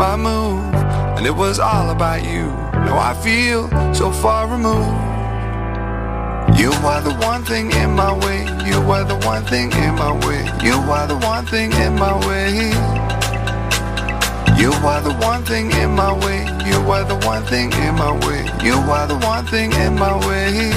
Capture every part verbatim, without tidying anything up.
by move, and it was all about you. Now I feel so far removed. You are the one thing in my way. You are the one thing in my way. You are the one thing in my way. You are the one thing in my way. You are the one thing in my way. You are the one thing in my way.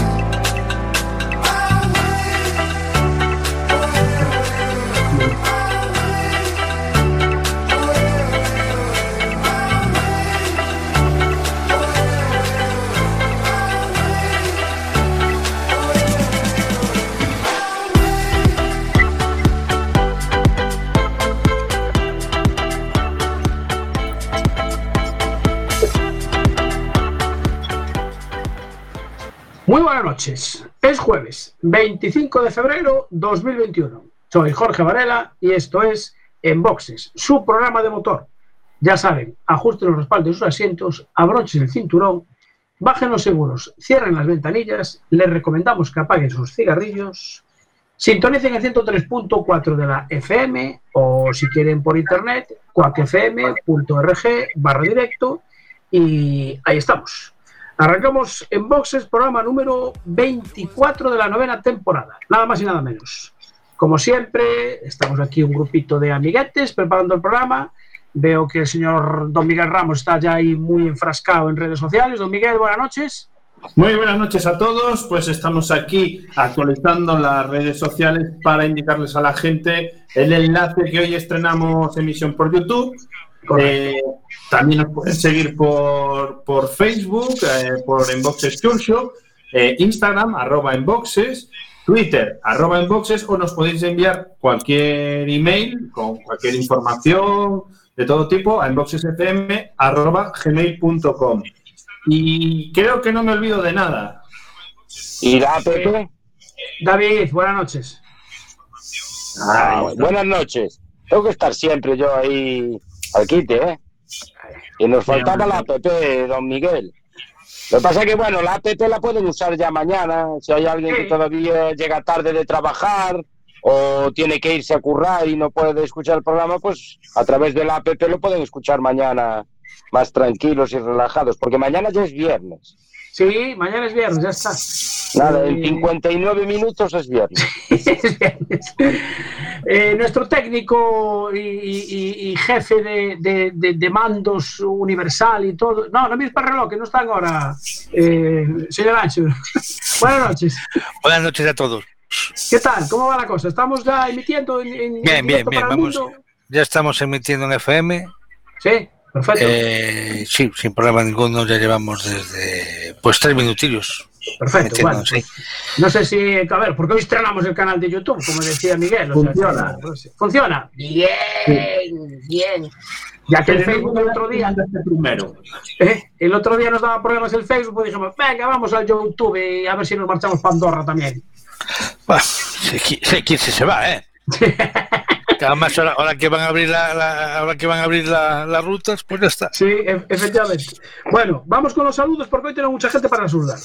Muy buenas noches, es jueves veinticinco de febrero de dos mil veintiuno. Soy Jorge Varela y esto es Enboxes, su programa de motor. Ya saben, ajusten los respaldos de sus asientos, abrochen el cinturón, bajen los seguros, cierren las ventanillas, les recomendamos que apaguen sus cigarrillos, sintonicen el ciento tres punto cuatro de la F M o si quieren por internet, cuac f m punto org barra directo y ahí estamos. Arrancamos en boxes, programa número veinticuatro de la novena temporada, nada más y nada menos. Como siempre, estamos aquí un grupito de amiguetes preparando el programa. Veo que el señor don Miguel Ramos está ya ahí muy enfrascado en redes sociales. Don Miguel, buenas noches. Muy buenas noches a todos, pues estamos aquí actualizando las redes sociales para indicarles a la gente el enlace que hoy estrenamos emisión por YouTube. Eh, también nos pueden seguir por, por Facebook, eh, por Enboxes Show, eh, Instagram, arroba Enboxes, Twitter, arroba Enboxes, o nos podéis enviar cualquier email con cualquier información de todo tipo a enboxes f m arroba gmail punto com. Y creo que no me olvido de nada. ¿Y la Pepe? David, buenas noches. Ah, bueno. Buenas noches. Tengo que estar siempre yo ahí... Al quite, ¿eh? Y nos faltaba la app, don Miguel. Lo que pasa es que, bueno, la app la pueden usar ya mañana. Si hay alguien que todavía llega tarde de trabajar o tiene que irse a currar y no puede escuchar el programa, pues a través de la app lo pueden escuchar mañana más tranquilos y relajados, porque mañana ya es viernes. Sí, mañana es viernes, ya está. Nada, en cincuenta y nueve minutos es viernes. Es viernes. Eh, nuestro técnico y, y, y jefe de, de, de, de mandos universal y todo. No, no mires para el reloj, que no están ahora. Eh, señor Ancho, buenas noches. Buenas noches a todos. ¿Qué tal? ¿Cómo va la cosa? ¿Estamos ya emitiendo en, en bien, bien, bien, vamos. Ya estamos emitiendo en F M. Sí. Perfecto. Eh, sí, sin problema ninguno, ya llevamos desde pues tres minutillos. Perfecto, bueno. Sí. No sé si, a ver, porque hoy estrenamos el canal de YouTube, como decía Miguel. O Funciona. Sea, Funciona. Bien, sí. Bien. Ya que el, el Facebook el otro día... Primero. ¿Eh? El otro día nos daba problemas el Facebook, pues dijimos, venga, vamos al YouTube y a ver si nos marchamos para Andorra también. Bueno, sé quién se va, ¿eh? Además, ahora, ahora que van a abrir la, la ahora que van a abrir la, las rutas, pues ya está. Sí, efectivamente. Bueno, vamos con los saludos porque hoy tenemos mucha gente para saludar.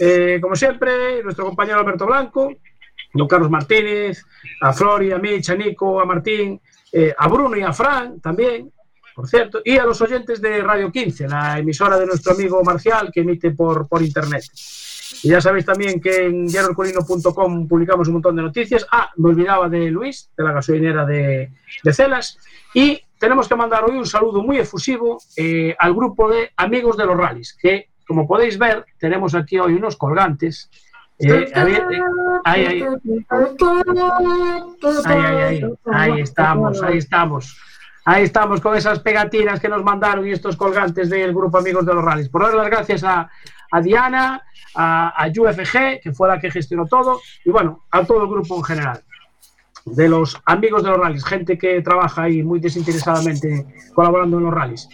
Eh, como siempre, nuestro compañero Alberto Blanco, don Carlos Martínez, a Flori, a Mitch, a Nico, a Martín, eh, a Bruno y a Fran también, por cierto, y a los oyentes de Radio quince, la emisora de nuestro amigo Marcial que emite por, por internet. Y ya sabéis también que en yerolculino punto com publicamos un montón de noticias. Ah, me olvidaba de Luis, de la gasolinera de, de Celas. Y tenemos que mandar hoy un saludo muy efusivo eh, al grupo de Amigos de los Rallys, que, como podéis ver, tenemos aquí hoy unos colgantes. Eh, ahí, ahí, ahí. Ahí, ahí, ahí. Ahí estamos, ahí estamos. Ahí estamos con esas pegatinas que nos mandaron y estos colgantes del grupo Amigos de los Rallys. Por dar las gracias a, a Diana, a, a U F G, que fue la que gestionó todo, y bueno, a todo el grupo en general de los Amigos de los Rallys, gente que trabaja ahí muy desinteresadamente colaborando en los rallies.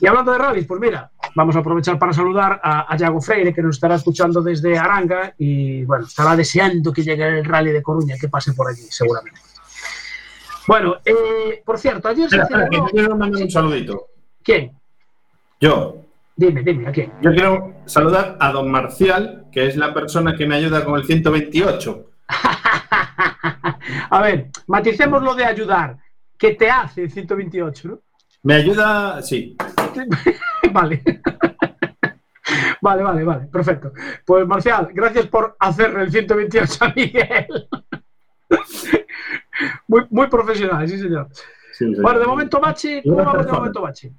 Y hablando de rallies, pues mira, vamos a aprovechar para saludar a, a Yago Freire, que nos estará escuchando desde Aranga y bueno, estará deseando que llegue el Rally de Coruña, que pase por allí seguramente. Bueno, eh, por cierto, ayer se celebró... Quiero mandar un saludito. ¿Quién? Yo. Dime, dime, ¿a quién? Yo quiero saludar a don Marcial, que es la persona que me ayuda con el ciento veintiocho. A ver, maticemos lo de ayudar. ¿Qué te hace el ciento veintiocho, no? ¿Me ayuda? Sí. Vale. Vale, vale, vale, perfecto. Pues Marcial, gracias por hacerle el ciento veintiocho a Miguel. Muy, muy profesional, sí señor. Sí, sí, bueno, de sí. momento Bachi, ¿cómo vamos de momento Bachi?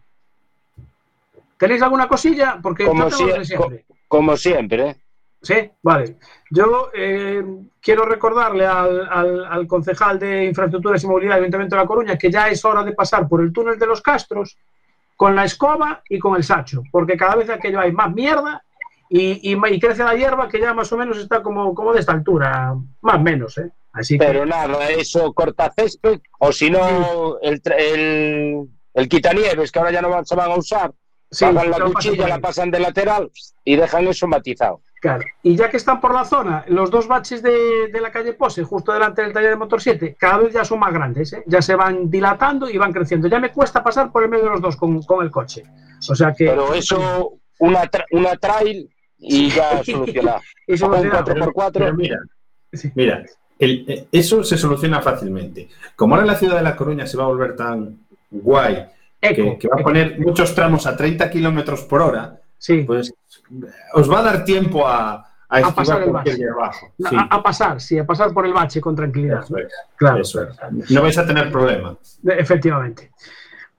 ¿Tenéis alguna cosilla? Porque como siempre, siempre. Como siempre. Sí, vale. Yo eh, quiero recordarle al, al, al concejal de Infraestructuras y Movilidad del Ayuntamiento de La Coruña que ya es hora de pasar por el túnel de los Castros con la escoba y con el sacho, porque cada vez aquello hay más mierda y, y, y crece la hierba que ya más o menos está como, como de esta altura, más o menos, ¿eh? Así pero que... nada, eso corta césped, o si no, el, el, el quitanieves, que ahora ya no se van a usar, sí, bajan la cuchilla, la pasan de lateral y dejan eso matizado. Claro, y ya que están por la zona, los dos baches de, de la calle Pose, justo delante del taller de Motor siete, cada vez ya son más grandes, ¿eh? Ya se van dilatando y van creciendo. Ya me cuesta pasar por el medio de los dos con, con el coche. O sea que... Pero eso, una, tra- una trail y ya solucionado. Eso un cuatro por cuatro. Pero mira, sí. mira el, eso se soluciona fácilmente. Como ahora la ciudad de La Coruña se va a volver tan guay, eco, que, que va eco. a poner muchos tramos a treinta kilómetros por hora, sí. pues... os va a dar tiempo a, a, a pasar el bache. Sí. A, a pasar, sí, a pasar por el bache con tranquilidad. Eso es, claro. Eso es. No vais a tener problemas. Efectivamente.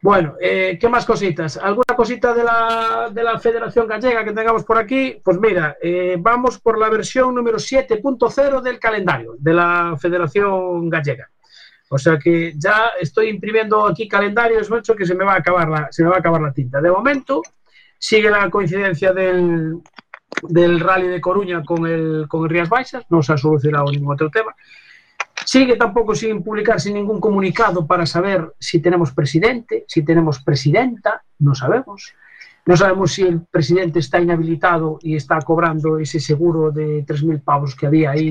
Bueno, eh, ¿qué más cositas? ¿Alguna cosita de la, de la Federación Gallega que tengamos por aquí? Pues mira, eh, vamos por la versión número siete punto cero del calendario de la Federación Gallega. O sea que ya estoy imprimiendo aquí calendarios, macho, que se me va a acabar la, se me va a acabar la tinta. De momento... sigue la coincidencia del, del Rally de Coruña con el, con el Rías Baixas, no se ha solucionado ningún otro tema. Sigue tampoco sin publicar, sin ningún comunicado para saber si tenemos presidente, si tenemos presidenta, no sabemos. No sabemos si el presidente está inhabilitado y está cobrando ese seguro de tres mil pavos que había ahí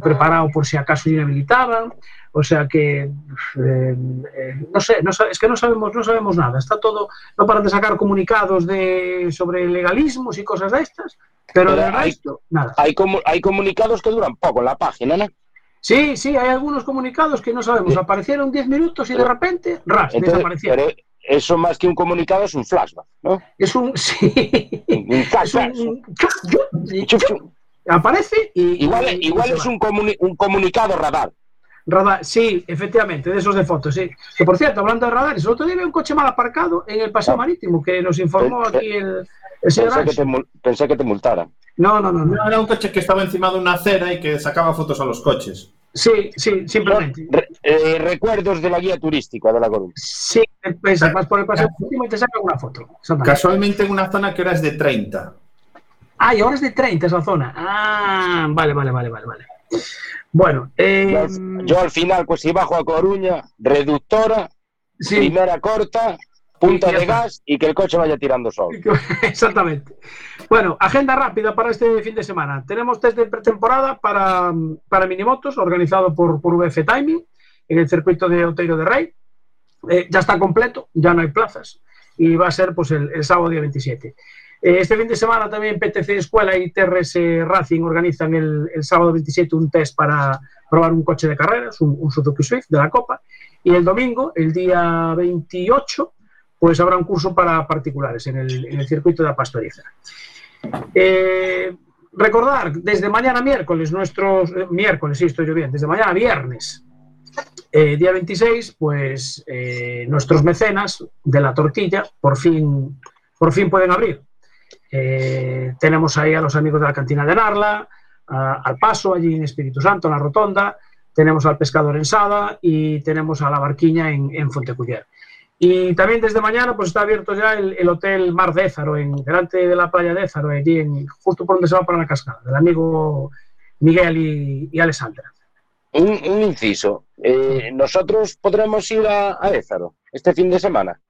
preparado por si acaso inhabilitaban. O sea que, eh, eh, no sé, no, es que no sabemos, no sabemos nada. Está todo, no paran de sacar comunicados de, sobre legalismos y cosas de estas, pero, pero del resto, nada. Hay, comu- hay comunicados que duran poco en la página, ¿no? Sí, sí, hay algunos comunicados que no sabemos. Sí. Aparecieron diez minutos y pero, de repente, ras, entonces, desaparecieron. Pero eso más que un comunicado es un flashback, ¿no? Es un, sí. Un flashback. Es un... Aparece y... Igual, y, igual y es un, comuni- un comunicado radar. Radar, sí, efectivamente, de esos de fotos, sí. Que por cierto, hablando de radares, el otro día había un coche mal aparcado en el paseo marítimo, que nos informó pensé, aquí el, el señor pensé que, te, pensé que te multaran. No, no, no, no. Era un coche que estaba encima de una acera y que sacaba fotos a los coches. Sí, sí, simplemente. Re, eh, recuerdos de la guía turística de La Coruña. Sí, pues, vas por el paseo marítimo y te sacan una foto. Casualmente en una zona que ahora es de treinta. Ah, y ahora es de treinta esa zona. Ah, vale, vale, vale, vale, vale. Bueno, eh, yo al final, pues si bajo a Coruña, reductora, sí. primera corta, punta de gas y que el coche vaya tirando solo. Exactamente. Bueno, agenda rápida para este fin de semana. Tenemos test de pretemporada para, para minimotos, organizado por, por U F G Timing, en el circuito de Outeiro de Rei. Eh, ya está completo, ya no hay plazas y va a ser pues el, el sábado día veintisiete. Este fin de semana también P T C Escuela y T R S Racing organizan el, el sábado veintisiete un test para probar un coche de carreras, un, un Suzuki Swift de la Copa. Y el domingo, el día veintiocho, pues habrá un curso para particulares en el, en el circuito de la Pastoriza. Eh, recordar, desde mañana miércoles, nuestros... Eh, miércoles, sí, estoy yo bien. Desde mañana viernes, eh, día veintiséis, pues eh, nuestros mecenas de la tortilla por fin, por fin pueden abrir. Eh, tenemos ahí a los amigos de la cantina de Narla, a, al Paso, allí en Espíritu Santo, en la Rotonda, tenemos al Pescador en Sada y tenemos a la Barquiña en, en Fonteculler. Y también desde mañana pues está abierto ya el, el Hotel Mar de Ézaro, en, delante de la playa de Ézaro, allí en, justo por donde se va para la cascada, del amigo Miguel y, y Alessandra. Un, un inciso, eh, ¿nosotros podremos ir a, a Ézaro este fin de semana?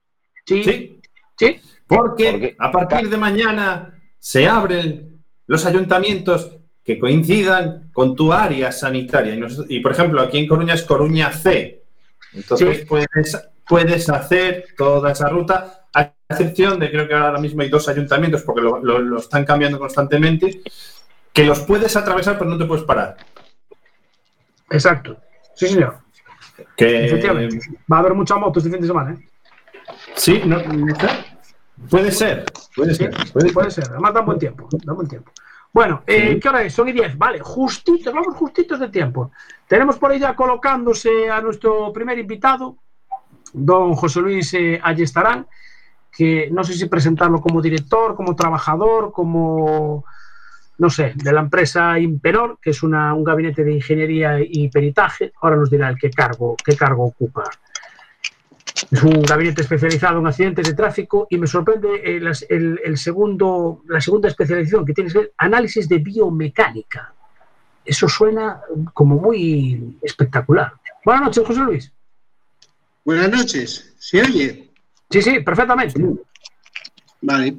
Sí, sí. ¿Sí? Porque, Porque a partir de mañana se abren los ayuntamientos que coincidan con tu área sanitaria. Y, nos, y por ejemplo, aquí en Coruña es Coruña C. Entonces sí. puedes, puedes hacer toda esa ruta, a excepción de creo que ahora mismo hay dos ayuntamientos, porque lo, lo, lo están cambiando constantemente, que los puedes atravesar pero no te puedes parar. Exacto. Sí, señor. Que... efectivamente. Va a haber muchas motos este fin de semana, ¿eh? Sí, no, no está. Puede ser, puede ser, puede, puede ser. Además, da buen tiempo, da buen tiempo. Bueno, eh, ¿qué hora es? Son y diez, vale, justitos, vamos justitos de tiempo. Tenemos por ahí ya colocándose a nuestro primer invitado, don José Luis eh, Ayestarán, que no sé si presentarlo como director, como trabajador, como, no sé, de la empresa INPENOR, que es una, un gabinete de ingeniería y peritaje. Ahora nos dirá el qué cargo, qué cargo ocupa. Es un gabinete especializado en accidentes de tráfico y me sorprende el, el, el segundo, la segunda especialización que tienes que ver, análisis de biomecánica. Eso suena como muy espectacular. Buenas noches, José Luis. Buenas noches. ¿Se oye? Sí, sí, perfectamente. Vale.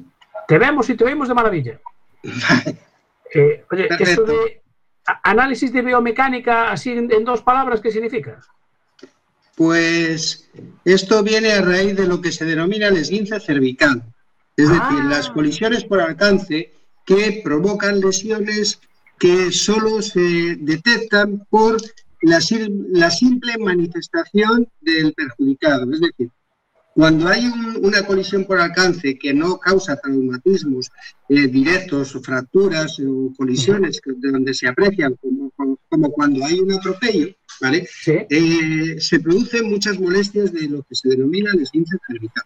Te vemos y te oímos de maravilla. Vale. Eh, oye, esto de análisis de biomecánica, así en, en dos palabras, ¿qué significa? Pues esto viene a raíz de lo que se denomina el esguince cervical, es ah. decir, las colisiones por alcance que provocan lesiones que solo se detectan por la, la simple manifestación del perjudicado. Es decir, cuando hay un, una colisión por alcance que no causa traumatismos eh, directos o fracturas o colisiones que, de donde se aprecian como, como, como cuando hay un atropello, ¿vale? ¿Sí? Eh, se producen muchas molestias de lo que se denomina el esguince cervical.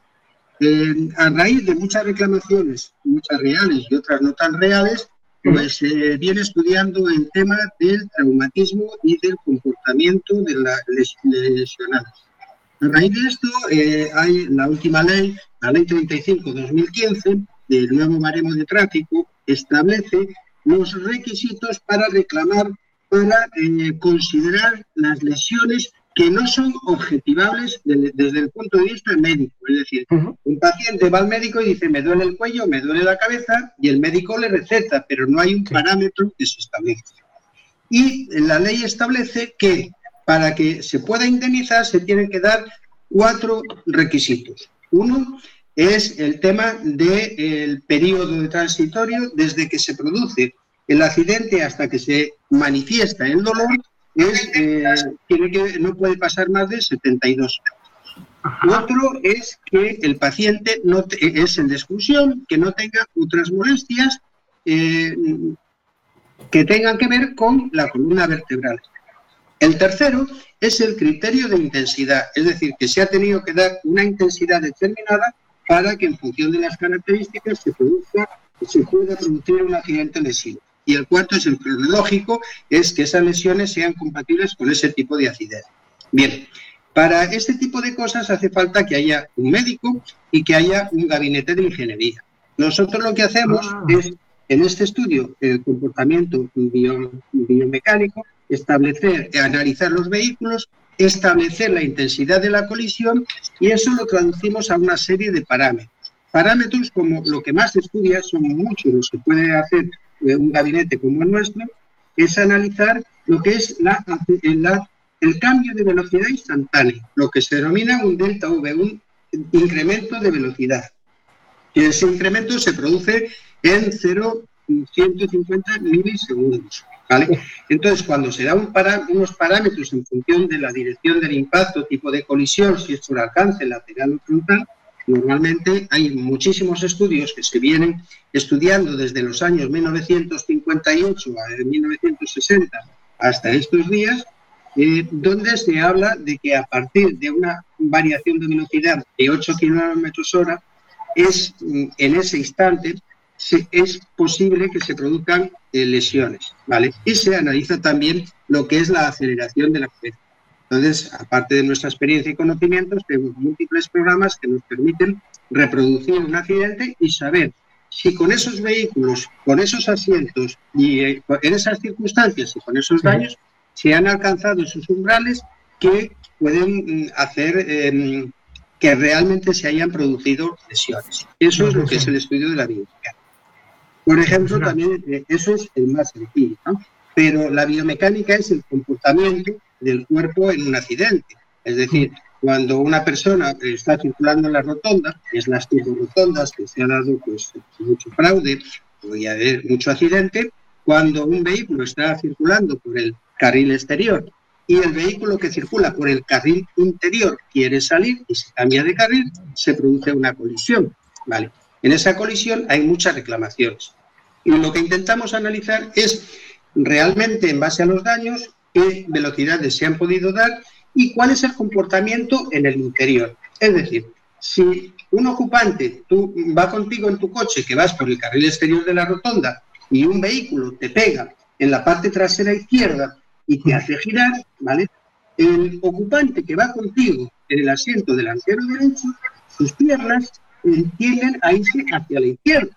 Eh, a raíz de muchas reclamaciones, muchas reales y otras no tan reales, pues se eh, viene estudiando el tema del traumatismo y del comportamiento de las les, lesionadas. A raíz de esto, eh, hay la última ley, la ley treinta y cinco barra dos mil quince, del nuevo baremo de tráfico, establece los requisitos para reclamar, para eh, considerar las lesiones que no son objetivables de, desde el punto de vista médico. Es decir, uh-huh. un paciente va al médico y dice, me duele el cuello, me duele la cabeza, y el médico le receta, pero no hay un sí. parámetro que se establezca. Y la ley establece que para que se pueda indemnizar se tienen que dar cuatro requisitos. Uno es el tema del periodo transitorio desde que se produce el accidente hasta que se manifiesta el dolor, es, eh, tiene que, no puede pasar más de setenta y dos horas. Ajá. Otro es que el paciente no te, es en exclusión, que no tenga otras molestias eh, que tengan que ver con la columna vertebral. El tercero es el criterio de intensidad, es decir, que se ha tenido que dar una intensidad determinada para que en función de las características se produzca, se pueda producir un accidente lesivo. Y el cuarto es el cronológico, es que esas lesiones sean compatibles con ese tipo de accidente. Bien, para este tipo de cosas hace falta que haya un médico y que haya un gabinete de ingeniería. Nosotros lo que hacemos ah. es, en este estudio, el comportamiento bio, biomecánico, establecer, analizar los vehículos, establecer la intensidad de la colisión y eso lo traducimos a una serie de parámetros. Parámetros como lo que más se estudia, son muchos los que puede hacer un gabinete como el nuestro, es analizar lo que es la, la, el cambio de velocidad instantáneo, lo que se denomina un delta V, un incremento de velocidad. Y ese incremento se produce en cero coma ciento cincuenta milisegundos. ¿Vale? Entonces, cuando se dan un para, unos parámetros en función de la dirección del impacto, tipo de colisión, si es por alcance lateral o frontal, normalmente hay muchísimos estudios que se vienen estudiando desde los años mil novecientos cincuenta y ocho a mil novecientos sesenta hasta estos días, eh, donde se habla de que a partir de una variación de velocidad de ocho kilómetros hora, es, en ese instante se, es posible que se produzcan eh, lesiones, ¿vale? Y se analiza también lo que es la aceleración de la cabeza. Entonces, aparte de nuestra experiencia y conocimientos, tenemos múltiples programas que nos permiten reproducir un accidente y saber si con esos vehículos, con esos asientos y en esas circunstancias y con esos daños, se han alcanzado esos umbrales que pueden hacer eh, que realmente se hayan producido lesiones. Eso es lo que es el estudio de la biomecánica. Por ejemplo, también eso es el más sencillo, ¿no? Pero la biomecánica es el comportamiento del cuerpo en un accidente. Es decir, cuando una persona está circulando en la rotonda, que es las tipo rotondas que se ha dado pues, mucho fraude, puede haber mucho accidente, cuando un vehículo está circulando por el carril exterior y el vehículo que circula por el carril interior quiere salir y se cambia de carril, se produce una colisión, ¿vale? En esa colisión hay muchas reclamaciones. Y lo que intentamos analizar es realmente, en base a los daños, qué velocidades se han podido dar y cuál es el comportamiento en el interior. Es decir, si un ocupante tú, va contigo en tu coche, que vas por el carril exterior de la rotonda, y un vehículo te pega en la parte trasera izquierda y te hace girar, ¿vale? El ocupante que va contigo en el asiento delantero derecho, sus piernas eh, tienden a irse hacia la izquierda,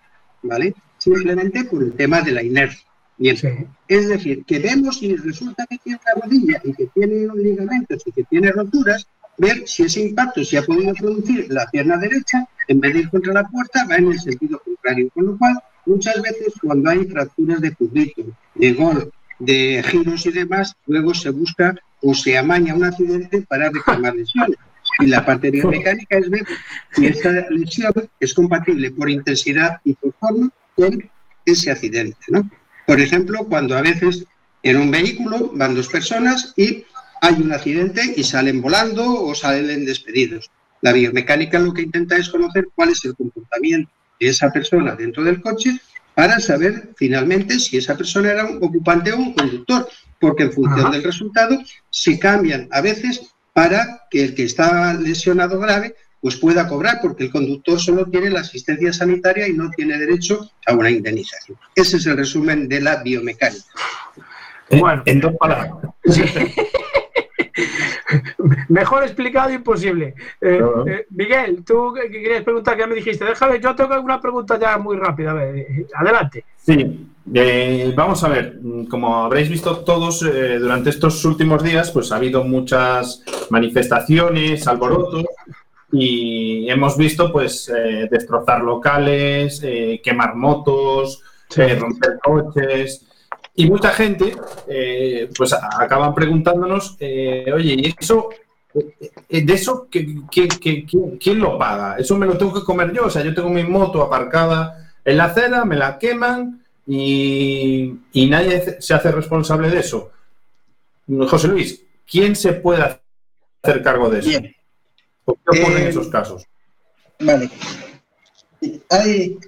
¿vale? Simplemente por el tema de la inercia. Bien. Sí. Es decir, que vemos si resulta que tiene la rodilla y que tiene ligamentos y que tiene roturas, ver si ese impacto se ha podido producir la pierna derecha, en vez de ir contra la puerta, va en el sentido contrario. Con lo cual, muchas veces cuando hay fracturas de cubito, de gol, de giros y demás, luego se busca o se amaña un accidente para reclamar lesiones. Y la partería mecánica es ver si esa lesión es compatible por intensidad y por forma con ese accidente, ¿no? Por ejemplo, cuando a veces en un vehículo van dos personas y hay un accidente y salen volando o salen despedidos. La biomecánica lo que intenta es conocer cuál es el comportamiento de esa persona dentro del coche para saber finalmente si esa persona era un ocupante o un conductor, porque en función del resultado se cambian a veces para que el que está lesionado grave pues pueda cobrar, porque el conductor solo tiene la asistencia sanitaria y no tiene derecho a una indemnización. Ese es el resumen de la biomecánica. Eh, bueno, en dos palabras. Sí. Mejor explicado imposible. Eh, no. eh, Miguel, tú que querías preguntar, que me dijiste, déjame, yo tengo una pregunta ya muy rápida, a ver, adelante. Sí, eh, vamos a ver, como habréis visto todos, eh, durante estos últimos días, pues ha habido muchas manifestaciones, alborotos, y hemos visto, pues, eh, destrozar locales, eh, quemar motos, sí. eh, romper coches. Y mucha gente, eh, pues, acaban preguntándonos, eh, oye, ¿y eso, de eso ¿qué, qué, qué, qué, quién lo paga? ¿Eso me lo tengo que comer yo? O sea, yo tengo mi moto aparcada en la acera, me la queman y, y nadie se hace responsable de eso. José Luis, ¿quién se puede hacer cargo de eso? Bien. ¿Por qué ocurren eh, esos casos? Vale. Hay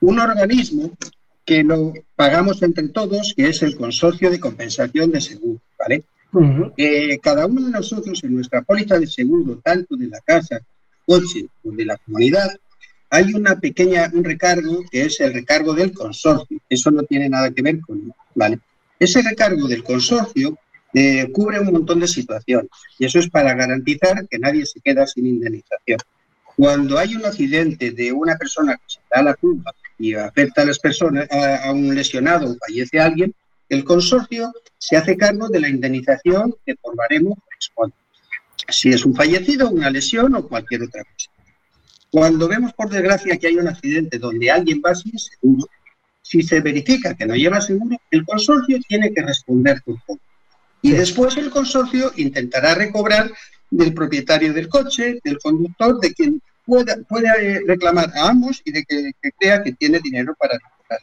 un organismo que lo pagamos entre todos, que es el Consorcio de Compensación de Seguro, ¿vale? Uh-huh. Eh, cada uno de nosotros en nuestra póliza de seguro, tanto de la casa, coche o de la comunidad, hay una pequeña, un recargo que es el recargo del consorcio. Eso no tiene nada que ver con, ¿vale? Ese recargo del consorcio eh, cubre un montón de situaciones y eso es para garantizar que nadie se queda sin indemnización. Cuando hay un accidente de una persona que se da la culpa y afecta a las personas, a, a un lesionado o fallece alguien, el consorcio se hace cargo de la indemnización que por baremo corresponde, si es un fallecido, una lesión o cualquier otra cosa. Cuando vemos, por desgracia, que hay un accidente donde alguien va sin seguro, si se verifica que no lleva seguro, el consorcio tiene que responder por todo. Y después el consorcio intentará recobrar del propietario del coche, del conductor, de quien pueda, pueda reclamar a ambos y de que, que crea que tiene dinero para recuperar.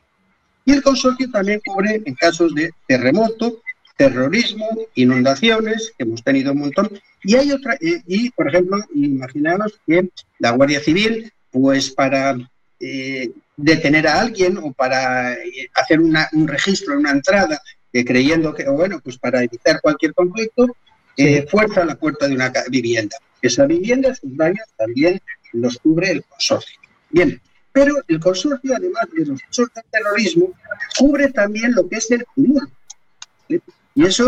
Y el consorcio también cubre en casos de terremoto, terrorismo, inundaciones, que hemos tenido un montón. Y hay otra, eh, y por ejemplo, imaginaros que la Guardia Civil, pues para eh, detener a alguien o para eh, hacer una, un registro, una entrada, eh, creyendo que, bueno, pues para evitar cualquier conflicto, Eh, fuerza la puerta de una vivienda. Esa vivienda, sus daños también los cubre el consorcio. Bien, pero el consorcio, además de los hechos de terrorismo, cubre también lo que es el tumulto. ¿Sí? Y eso,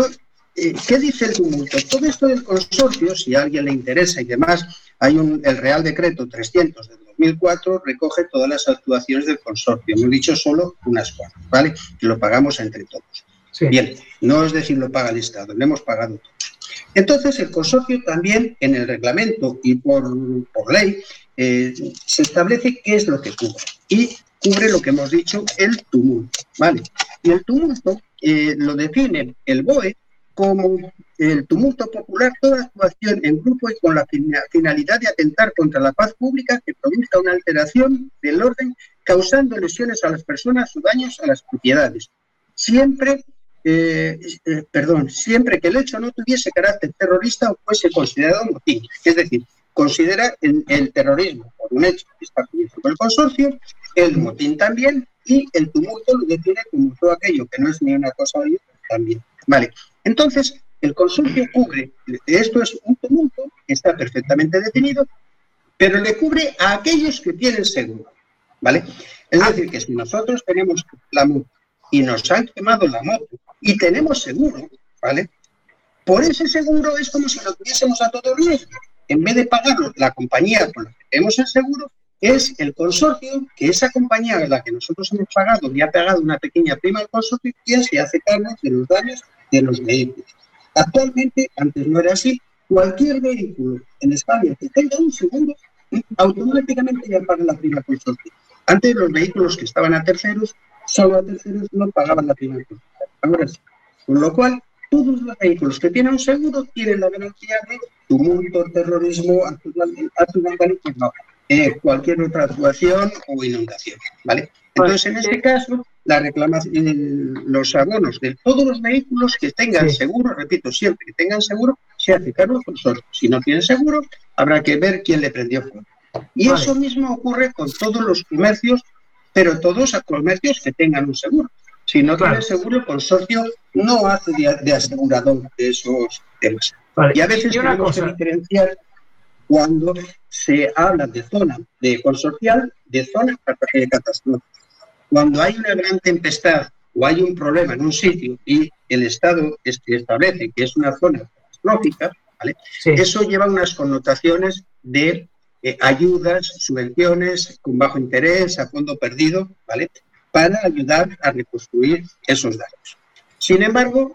eh, ¿qué dice el tumulto? Todo esto del consorcio, si a alguien le interesa y demás, hay un, el Real Decreto trescientos de dos mil cuatro recoge todas las actuaciones del consorcio. Hemos dicho solo unas cuantas, ¿vale? Que lo pagamos entre todos. Sí. Bien, no es decir lo paga el Estado, lo hemos pagado todos. Entonces, el consorcio también, en el reglamento y por, por ley, eh, se establece qué es lo que cubre. Y cubre lo que hemos dicho, el tumulto, ¿vale? Y el tumulto eh, lo define el B O E como el tumulto popular, toda actuación en grupo y con la finalidad de atentar contra la paz pública que produzca una alteración del orden, causando lesiones a las personas o daños a las propiedades. Siempre eh, eh, perdón, siempre que el hecho no tuviese carácter terrorista o fuese considerado motín. Es decir, considera el, el terrorismo por un hecho que está cubierto por el consorcio, el motín también, y el tumulto lo define como todo aquello que no es ni una cosa ni otra también. Vale, entonces el consorcio cubre, esto es un tumulto que está perfectamente definido, pero le cubre a aquellos que tienen seguro, ¿vale? Es ah, decir, que si nosotros tenemos la moto y nos han quemado la moto y tenemos seguro, ¿vale? Por ese seguro es como si lo tuviésemos a todo riesgo. En vez de pagarlo la compañía por la que tenemos el seguro, es el consorcio, que esa compañía a la que nosotros hemos pagado y ha pagado una pequeña prima al consorcio, quien se hace cargo de los daños de los vehículos. Actualmente, antes no era así, cualquier vehículo en España que tenga un seguro, automáticamente ya paga la prima al consorcio. Antes los vehículos que estaban a terceros, solo a terceros, no pagaban la prima al consorcio. Ahora sí. Con lo cual, todos los vehículos que tienen un seguro tienen la garantía de tumulto, terrorismo, actos vandálicos, no, eh, cualquier otra actuación o inundación, ¿vale? Entonces, en este caso, la reclamación, el, los abonos de todos los vehículos que tengan sí. seguro, repito, siempre que tengan seguro, se hace cargo el consorcio. Si no tienen seguro, habrá que ver quién le prendió fuego. Y vale. Eso mismo ocurre con todos los comercios, pero todos los comercios que tengan un seguro. Si no claro. tienen seguro, el consorcio no hace de, de asegurador de esos temas. Vale. Y a veces y tenemos cosa. que diferenciar cuando se habla de zona de consorcial, de zona de catastrófica. Cuando hay una gran tempestad o hay un problema en un sitio y el Estado establece que es una zona catastrófica, ¿vale? Sí. Eso lleva unas connotaciones de eh, ayudas, subvenciones con bajo interés, a fondo perdido, ¿vale? Para ayudar a reconstruir esos daños. Sin embargo,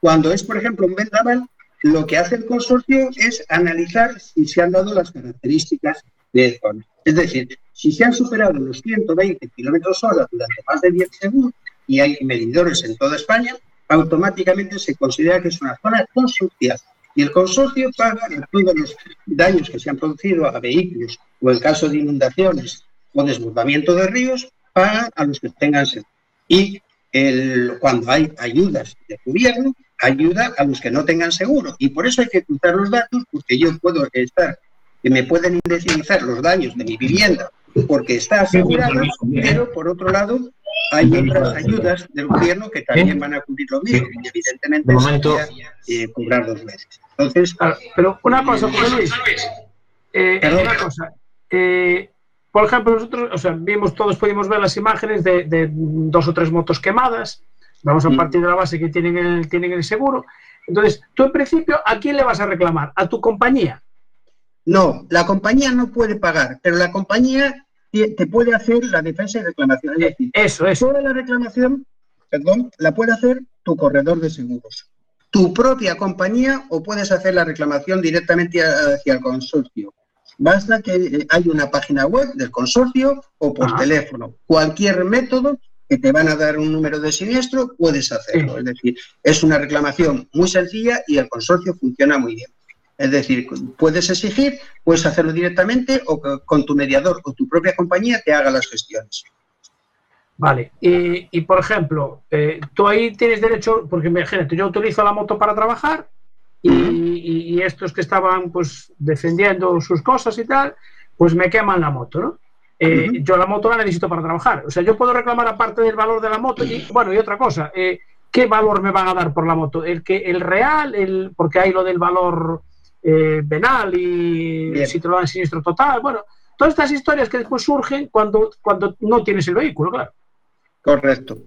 cuando es, por ejemplo, un vendaval, lo que hace el consorcio es analizar si se han dado las características de zona. Es decir, si se han superado los ciento veinte kilómetros hora durante más de diez segundos y hay medidores en toda España, automáticamente se considera que es una zona consorcial. Y el consorcio paga todos los daños que se han producido a vehículos o en caso de inundaciones o desbordamiento de ríos, paga a los que tengan seguro. Y el, cuando hay ayudas del gobierno, ayuda a los que no tengan seguro. Y por eso hay que cruzar los datos, porque yo puedo estar... que me pueden indemnizar los daños de mi vivienda porque está asegurada, pero por otro lado hay otras ayudas del gobierno que también van a cubrir lo mismo y evidentemente se va a cobrar dos veces. Entonces, claro, pero una cosa, José Luis, eh, una cosa. Eh, por ejemplo, nosotros, o sea, vimos todos, pudimos ver las imágenes de, de dos o tres motos quemadas. Vamos a partir de la base que tienen el, tienen el seguro. Entonces, tú en principio, ¿a quién le vas a reclamar? ¿A tu compañía? No, la compañía no puede pagar, pero la compañía te puede hacer la defensa y reclamación. Es decir, eso, eso. Toda la reclamación, perdón, la puede hacer tu corredor de seguros, tu propia compañía, o puedes hacer la reclamación directamente hacia el consorcio. Basta que haya una página web del consorcio o por ah. teléfono. Cualquier método que te van a dar un número de siniestro, puedes hacerlo. Sí. Es decir, es una reclamación muy sencilla y el consorcio funciona muy bien. Es decir, puedes exigir, puedes hacerlo directamente o con tu mediador o tu propia compañía te haga las gestiones. Vale. Y, y por ejemplo, eh, tú ahí tienes derecho, porque imagínate, yo utilizo la moto para trabajar y, y, y estos que estaban pues defendiendo sus cosas y tal, pues me queman la moto, ¿no? Eh, uh-huh. Yo la moto la necesito para trabajar. O sea, yo puedo reclamar aparte del valor de la moto y, bueno, y otra cosa. Eh, ¿qué valor me van a dar por la moto? ¿El que el real? El, porque hay lo del valor... Eh, venal y bien. Si te lo dan siniestro total, bueno, todas estas historias que después surgen cuando, cuando no tienes el vehículo, claro. Correcto.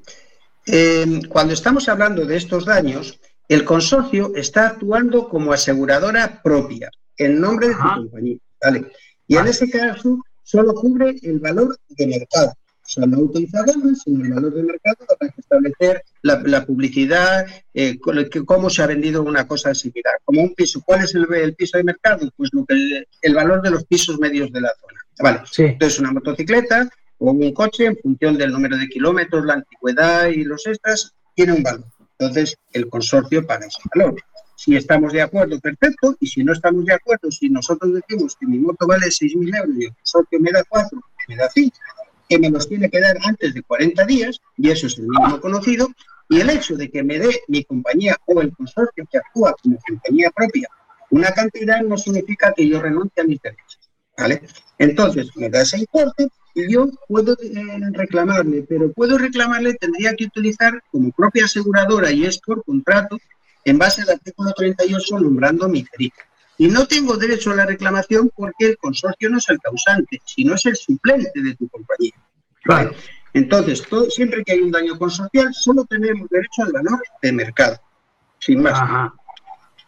Eh, cuando estamos hablando de estos daños, el consorcio está actuando como aseguradora propia, en nombre de ah. tu compañía, ¿vale? Y ah. en ese caso solo cubre el valor de mercado. O sea, no utilizaban, sino el valor de mercado para establecer la, la publicidad, eh, cómo se ha vendido una cosa similar. Como un piso, ¿cuál es el, el piso de mercado? Pues lo que el, el valor de los pisos medios de la zona. Vale, sí. Entonces una motocicleta o un coche, en función del número de kilómetros, la antigüedad y los extras, tiene un valor. Entonces el consorcio paga ese valor. Si estamos de acuerdo, perfecto, y si no estamos de acuerdo, si nosotros decimos que mi moto vale seis mil euros y el consorcio me da cuatro, me da cinco, que me los tiene que dar antes de cuarenta días, y eso es el mínimo conocido, Y el hecho de que me dé mi compañía o el consorcio que actúa como compañía propia una cantidad no significa que yo renuncie a mis derechos, ¿vale? Entonces, me da ese importe y yo puedo eh, reclamarle, pero puedo reclamarle, tendría que utilizar como propia aseguradora y es por contrato en base al artículo treinta y ocho nombrando mi delito. Y no tengo derecho a la reclamación porque el consorcio no es el causante, sino es el suplente de tu compañía. Vale. Vale. Entonces, todo, siempre que hay un daño consorcial, solo tenemos derecho al valor de mercado, sin más. Ajá.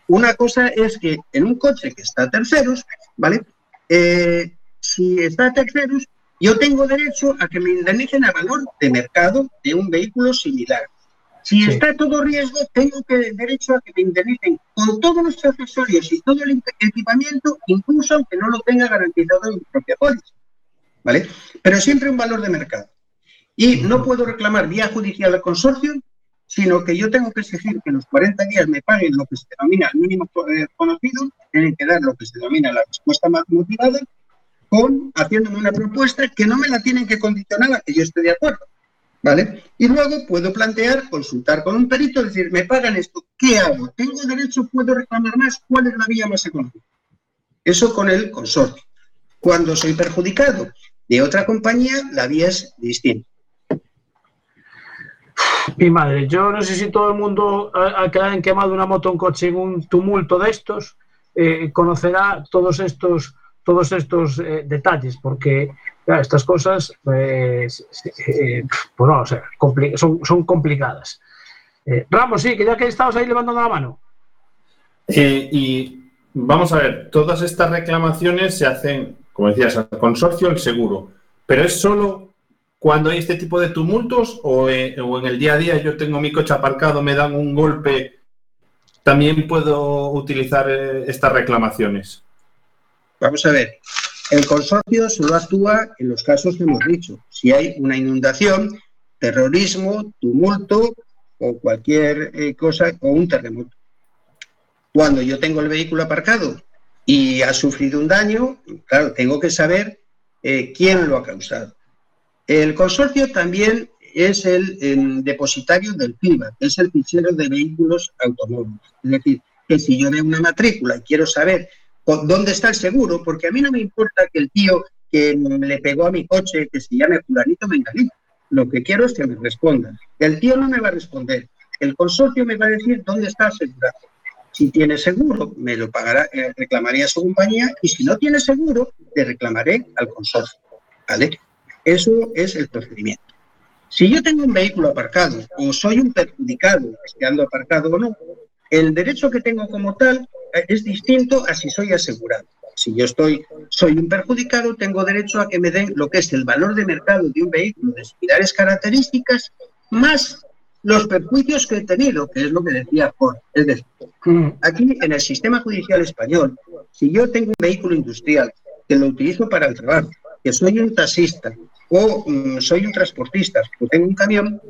Una cosa es que en un coche que está a terceros, ¿vale? Eh, si está a terceros, yo tengo derecho a que me indemnicen a valor de mercado de un vehículo similar. Si sí. está todo riesgo, tengo que, derecho a que me indemnicen con todos los accesorios y todo el equipamiento, incluso aunque no lo tenga garantizado en mi propia póliza, ¿vale? Pero siempre un valor de mercado. Y no puedo reclamar vía judicial al consorcio, sino que yo tengo que exigir que en los cuarenta días me paguen lo que se denomina el mínimo conocido, tienen que dar lo que se denomina la respuesta más motivada, con, haciéndome una propuesta que no me la tienen que condicionar a que yo esté de acuerdo, ¿vale? Y luego puedo plantear, consultar con un perito, decir, me pagan esto, ¿qué hago? ¿Tengo derecho, puedo reclamar más? ¿Cuál es la vía más económica? Eso con el consorcio. Cuando soy perjudicado de otra compañía, la vía es distinta. Mi madre, yo no sé si todo el mundo a que han quemado una moto, un coche en un tumulto de estos, eh, conocerá todos estos todos estos eh, detalles, porque claro, estas cosas eh, eh, pues no, o sea, compli son, son complicadas. Eh, Ramos, sí, que ya que estabas ahí levantando la mano. Eh, y vamos a ver, todas estas reclamaciones se hacen, como decías, al consorcio, el seguro, pero es solo... Cuando hay este tipo de tumultos o, eh, o en el día a día yo tengo mi coche aparcado, me dan un golpe, ¿también puedo utilizar eh, estas reclamaciones? Vamos a ver, el consorcio solo actúa en los casos que hemos dicho. Si hay una inundación, terrorismo, tumulto o cualquier eh, cosa, o un terremoto. Cuando yo tengo el vehículo aparcado y ha sufrido un daño, claro, tengo que saber eh, quién lo ha causado. El consorcio también es el, el depositario del P I V A, que es el fichero de vehículos automóviles. Es decir, que si yo veo una matrícula y quiero saber dónde está el seguro, porque a mí no me importa que el tío que le pegó a mi coche, que se llame fulanito, menganito. Lo que quiero es que me respondan. El tío no me va a responder. El consorcio me va a decir dónde está asegurado. Si tiene seguro, me lo pagará, eh, reclamaré a su compañía, y si no tiene seguro, le reclamaré al consorcio. ¿Vale? Eso es el procedimiento. Si yo tengo un vehículo aparcado o soy un perjudicado, estando aparcado o no, el derecho que tengo como tal es distinto a si soy asegurado. Si yo estoy, soy un perjudicado, tengo derecho a que me den lo que es el valor de mercado de un vehículo de similares características más los perjuicios que he tenido, que es lo que decía Jorge. Es decir, aquí en el sistema judicial español, si yo tengo un vehículo industrial que lo utilizo para el trabajo, que soy un taxista, o um, soy un transportista, o tengo un camión,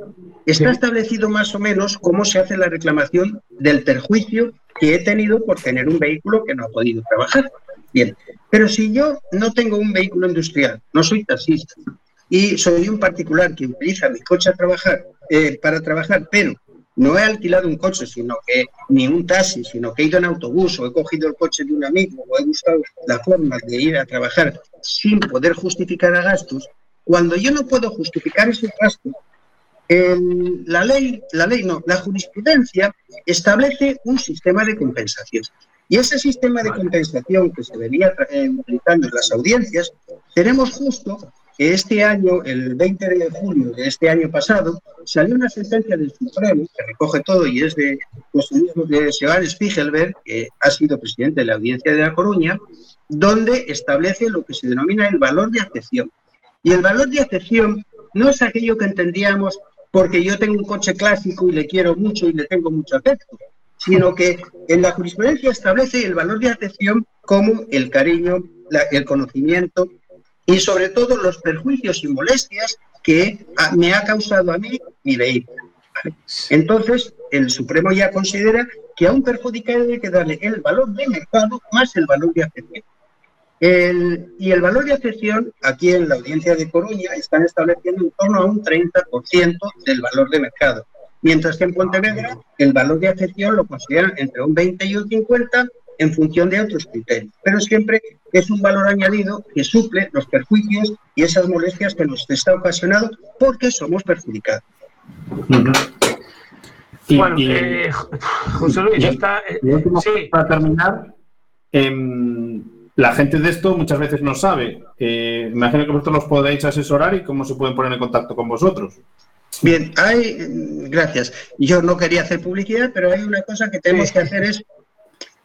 está sí. establecido más o menos cómo se hace la reclamación del perjuicio que he tenido por tener un vehículo que no ha podido trabajar. Bien, pero si yo no tengo un vehículo industrial, no soy taxista, y soy un particular que utiliza mi coche a trabajar, eh, para trabajar, pero no he alquilado un coche, sino que ni un taxi, sino que he ido en autobús, o he cogido el coche de un amigo, o he buscado la forma de ir a trabajar sin poder justificar gastos. Cuando yo no puedo justificar ese gasto, el, la ley, la ley no, la jurisprudencia establece un sistema de compensación. Y ese sistema de compensación que se venía eh, utilizando en las audiencias, tenemos justo que este año, el veinte de julio de este año pasado, salió una sentencia del Supremo, que recoge todo y es de José Pereira Spiegelberg, que ha sido presidente de la Audiencia de La Coruña, donde establece lo que se denomina el valor de afección. Y el valor de afección no es aquello que entendíamos porque yo tengo un coche clásico y le quiero mucho y le tengo mucho afecto, sino que en la jurisprudencia establece el valor de afección como el cariño, la, el conocimiento y sobre todo los perjuicios y molestias que a, me ha causado a mí mi vehículo. ¿Vale? Entonces, el Supremo ya considera que a un perjudicado hay que darle el valor de mercado más el valor de afección. El, y el valor de afección, aquí en la Audiencia de Coruña, están estableciendo en torno a un treinta por ciento del valor de mercado. Mientras que en Pontevedra el valor de afección lo consideran entre un veinte y un cincuenta en función de otros criterios. Pero siempre es un valor añadido que suple los perjuicios y esas molestias que nos está ocasionado porque somos perjudicados. Y, bueno, y, eh, José Luis, y, está... Eh, sí. Para terminar, eh, la gente de esto muchas veces no sabe. Eh, imagino que vosotros los podréis asesorar y cómo se pueden poner en contacto con vosotros. Bien, hay... Gracias. Yo no quería hacer publicidad, pero hay una cosa que tenemos que hacer es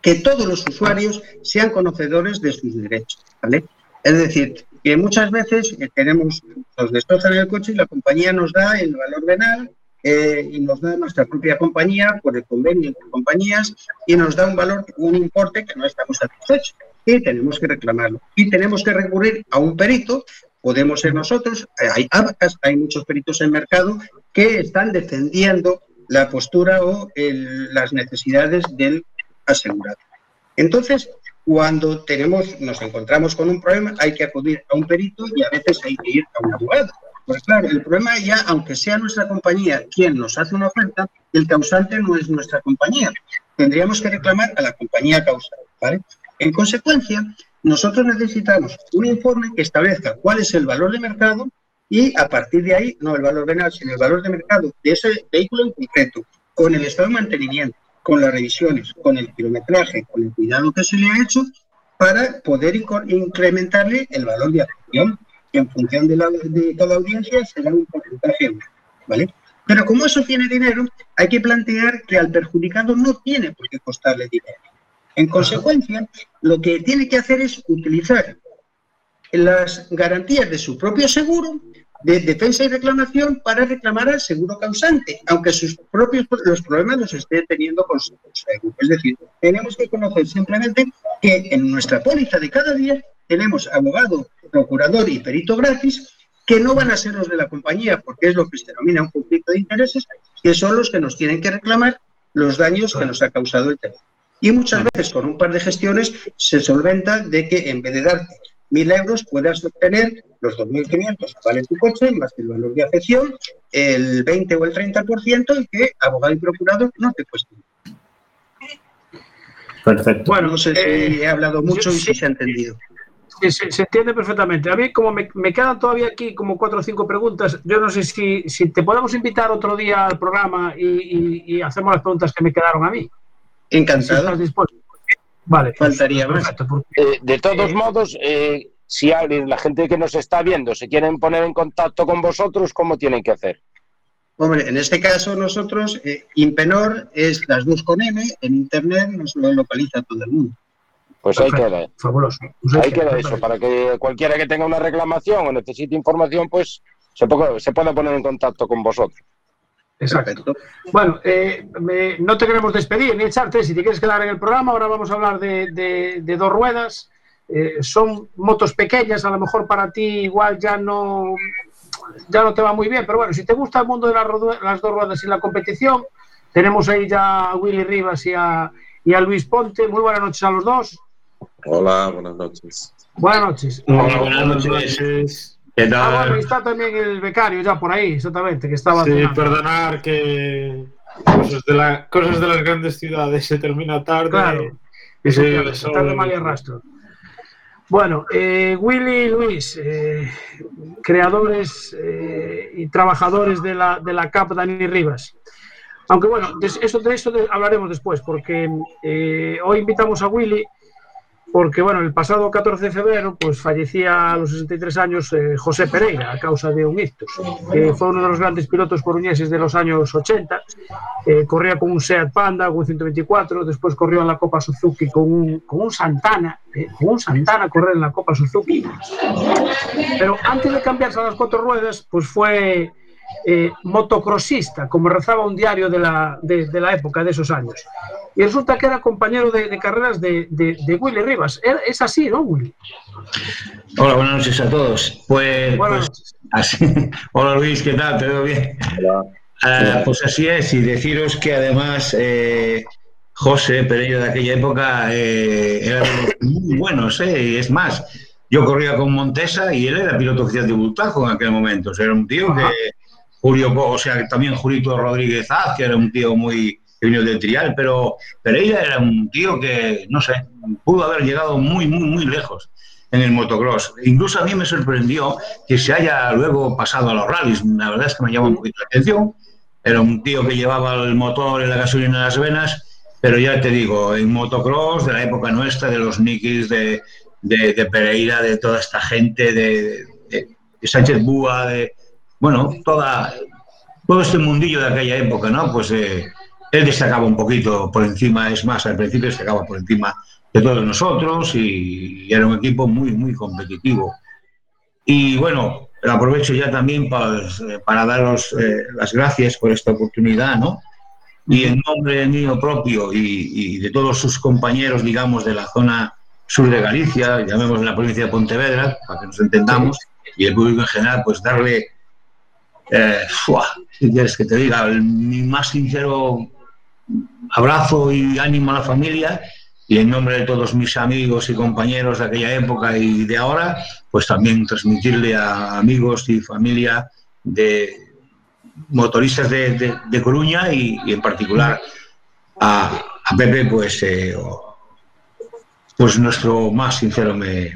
que todos los usuarios sean conocedores de sus derechos, ¿vale? Es decir, que muchas veces tenemos, nos destrozan el coche y la compañía nos da el valor venal eh, y nos da nuestra propia compañía por el convenio entre compañías y nos da un valor, un importe que no estamos satisfechos y tenemos que reclamarlo. Y tenemos que recurrir a un perito, podemos ser nosotros, hay abacas, hay muchos peritos en mercado que están defendiendo la postura o el, las necesidades del asegurado. Entonces, cuando tenemos, nos encontramos con un problema, hay que acudir a un perito y a veces hay que ir a un abogado. Pues claro, el problema ya, aunque sea nuestra compañía quien nos hace una oferta, el causante no es nuestra compañía. Tendríamos que reclamar a la compañía causante, ¿vale? En consecuencia, nosotros necesitamos un informe que establezca cuál es el valor de mercado y a partir de ahí, no el valor venal, sino el valor de mercado de ese vehículo en concreto, con el estado de mantenimiento, con las revisiones, con el kilometraje, con el cuidado que se le ha hecho, para poder incrementarle el valor de afección, que en función de, la, de toda audiencia será un porcentaje, ¿vale? Pero como eso tiene dinero, hay que plantear que al perjudicado no tiene por qué costarle dinero. En consecuencia, lo que tiene que hacer es utilizar las garantías de su propio seguro de defensa y reclamación para reclamar al seguro causante, aunque sus propios los problemas los esté teniendo con su seguro. Es decir, tenemos que conocer simplemente que en nuestra póliza de cada día tenemos abogado, procurador y perito gratis, que no van a ser los de la compañía, porque es lo que se denomina un conflicto de intereses, que son los que nos tienen que reclamar los daños que nos ha causado el tema. Y muchas veces con un par de gestiones se solventa de que en vez de darte mil euros puedas obtener los dos mil quinientos vale tu coche, más el valor de afección, el veinte o el treinta por ciento, y que abogado y procurador no te cuestionen. Perfecto. Bueno, no sé si eh, he hablado mucho yo, y si sí, se ha entendido. Sí, sí, se entiende perfectamente. A mí, como me, me quedan todavía aquí como cuatro o cinco preguntas, yo no sé si, si te podemos invitar otro día al programa y, y, y hacemos las preguntas que me quedaron a mí. Encantado. Si estás dispuesto. Vale, faltaría más. Eh, de todos eh, modos, eh, si alguien, la gente que nos está viendo, se quieren poner en contacto con vosotros, ¿cómo tienen que hacer? Hombre, en este caso nosotros, eh, INPENOR es las dos con M, en internet nos lo localiza todo el mundo. Pues perfecto, ahí queda. Fabuloso. Pues ahí queda, queda eso, para que cualquiera que tenga una reclamación o necesite información, pues se, po- se pueda poner en contacto con vosotros. Exacto. Perfecto. Bueno, eh, me, no te queremos despedir ni echarte. Si te quieres quedar en el programa, ahora vamos a hablar de, de, de dos ruedas. Eh, son motos pequeñas, a lo mejor para ti igual ya no, ya no te va muy bien. Pero bueno, si te gusta el mundo de la, las dos ruedas y la competición, tenemos ahí ya a Willy Rivas y a, y a Luis Ponte. Muy buenas noches a los dos. Hola, buenas noches. Buenas noches. Hola, buenas noches. ¿Qué tal? Ah, bueno, está también el becario ya por ahí, exactamente, que estaba... Sí, perdonar que cosas de, la, cosas de las grandes ciudades se termina tarde. Claro, y se claro, sobre... tarde mal y arrastro. Bueno, eh, Willy y Luis, eh, creadores eh, y trabajadores de la, de la C A P Dani Rivas. Aunque bueno, de eso, de eso hablaremos después, porque eh, hoy invitamos a Willy... Porque, bueno, el pasado catorce de febrero pues fallecía a los sesenta y tres años eh, José Pereira a causa de un ictus. Eh, fue uno de los grandes pilotos coruñeses de los años ochenta. Eh, corría con un Seat Panda, con un ciento veinticuatro. Después corrió en la Copa Suzuki con un, con un Santana. Eh, con un Santana correr en la Copa Suzuki. Pero antes de cambiarse a las cuatro ruedas, pues fue eh, motocrossista, como rezaba un diario de la, de, de la época, de esos años. Y resulta que era compañero de, de carreras de, de, de Willy Rivas. Es así, ¿no, Willy? Hola, buenas noches a todos. Pues, buenas noches. Pues así. Hola, Luis, ¿qué tal? ¿Te veo bien? Hola. Ah, pues así es, y deciros que además eh, José Pereira de aquella época eh, era muy bueno, ¿eh? Y es más, yo corría con Montesa y él era piloto oficial de Bultajo en aquel momento. O sea, era un tío que, Julio, o sea, también Julito Rodríguez Aznar, que era un tío muy que vino de Trial, pero Pereira era un tío que, no sé, pudo haber llegado muy, muy, muy lejos en el motocross. Incluso a mí me sorprendió que se haya luego pasado a los rallies. La verdad es que me llama un poquito la atención. Era un tío que llevaba el motor y la gasolina en las venas, pero ya te digo, en motocross de la época nuestra, de los Nikis, de, de, de Pereira, de toda esta gente, de, de, de Sánchez Búa, de, bueno, toda, todo este mundillo de aquella época, ¿no? Pues eh, él destacaba un poquito por encima, es más, al principio destacaba por encima de todos nosotros y, y era un equipo muy, muy competitivo. Y bueno, aprovecho ya también para, para daros eh, las gracias por esta oportunidad, ¿no? Y en nombre mío propio y, y de todos sus compañeros, digamos, de la zona sur de Galicia, llamemos de la provincia de Pontevedra, para que nos entendamos, y el público en general, pues darle, eh, ¡fua! Si quieres que te diga, el, mi más sincero abrazo y ánimo a la familia. Y en nombre de todos mis amigos y compañeros de aquella época y de ahora, pues también transmitirle a amigos y familia de motoristas de, de, de Coruña y, y en particular a, a Pepe, pues, eh, pues nuestro más sincero me, eh,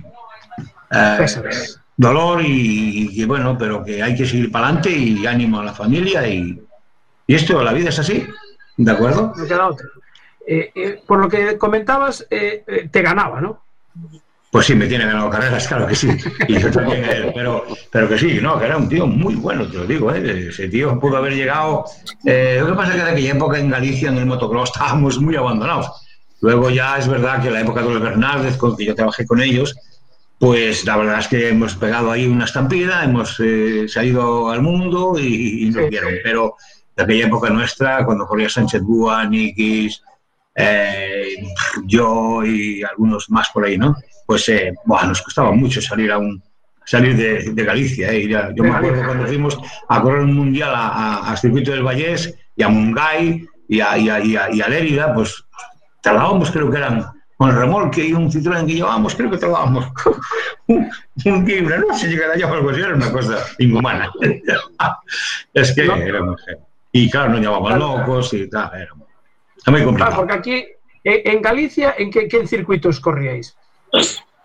dolor y, y bueno, pero que hay que seguir para adelante y ánimo a la familia y, y esto, la vida es así, ¿de acuerdo? No queda otra. Eh, eh, por lo que comentabas, eh, eh, te ganaba, ¿no? Pues sí, me tiene ganado carreras, claro que sí. Y yo también a él, pero, pero que sí, no, que era un tío muy bueno, te lo digo, ¿eh? Ese tío pudo haber llegado. Eh, lo que pasa es que en aquella época en Galicia, en el motocross, estábamos muy abandonados. Luego ya es verdad que en la época de los Bernárdez, con que yo trabajé con ellos, pues la verdad es que hemos pegado ahí una estampida, hemos eh, salido al mundo y, y nos vieron. Pero de aquella época nuestra, cuando corría Sánchez Búa, Nikis, Eh, yo y algunos más por ahí, ¿no? Pues eh, bueno, nos costaba mucho salir a un, salir de, de Galicia. Eh, yo de me acuerdo Galicia. Cuando fuimos a correr un mundial a, a, a Circuito del Vallés y a Mungai y a, y a, y a, y a Lérida, pues tardábamos, creo que eran con el remolque y un Citroën que llevábamos, creo que tardábamos un, un día y una noche llegar allá, algo así, era una cosa inhumana. Es que éramos, y claro, nos llamaban locos y tal, éramos. Ah, porque aquí, en Galicia, ¿en qué, qué circuitos corríais?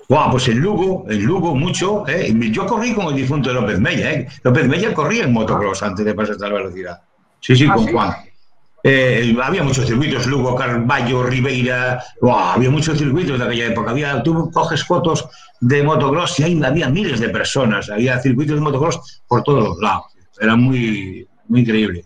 Wow, pues en Lugo, en Lugo mucho. Eh. Yo corrí con el difunto de López Mella. Eh. López Mella corría en motocross antes de pasar a la velocidad. Sí, sí, ¿Ah, con sí? Juan. Eh, había muchos circuitos, Lugo, Carballo, Ribeira. Wow, había muchos circuitos de aquella época. Había, tú coges fotos de motocross y ahí había miles de personas. Había circuitos de motocross por todos los lados. Era muy, muy increíble.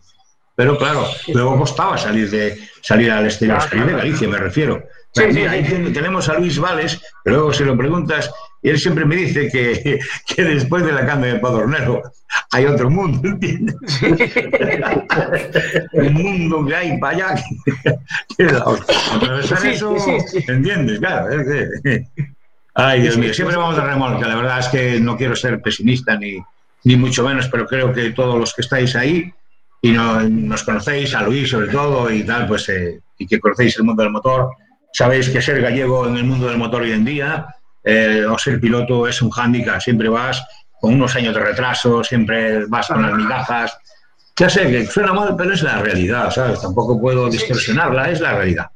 Pero claro, luego costaba salir de salir al exterior, claro, salir de Galicia, me refiero. Sí, sí, mira, ahí sí. Tenemos a Luis Vales, pero luego se lo preguntas, y él siempre me dice que, que después de la cama de Padornero hay otro mundo, ¿entiendes? Sí. El mundo que hay para allá. Atravesar sí, eso, sí, sí. ¿Entiendes? Claro. Es que... Ay, Dios mío, siempre vamos de remolque. La verdad es que no quiero ser pesimista, ni, ni mucho menos, pero creo que todos los que estáis ahí, y no, nos conocéis, a Luis sobre todo, y tal, pues, eh, y que conocéis el mundo del motor, sabéis que ser gallego en el mundo del motor hoy en día, eh, o ser piloto es un hándicap, siempre vas con unos años de retraso, siempre vas con las migajas, ya sé que suena mal, pero es la realidad, ¿sabes? Tampoco puedo distorsionarla, es la realidad.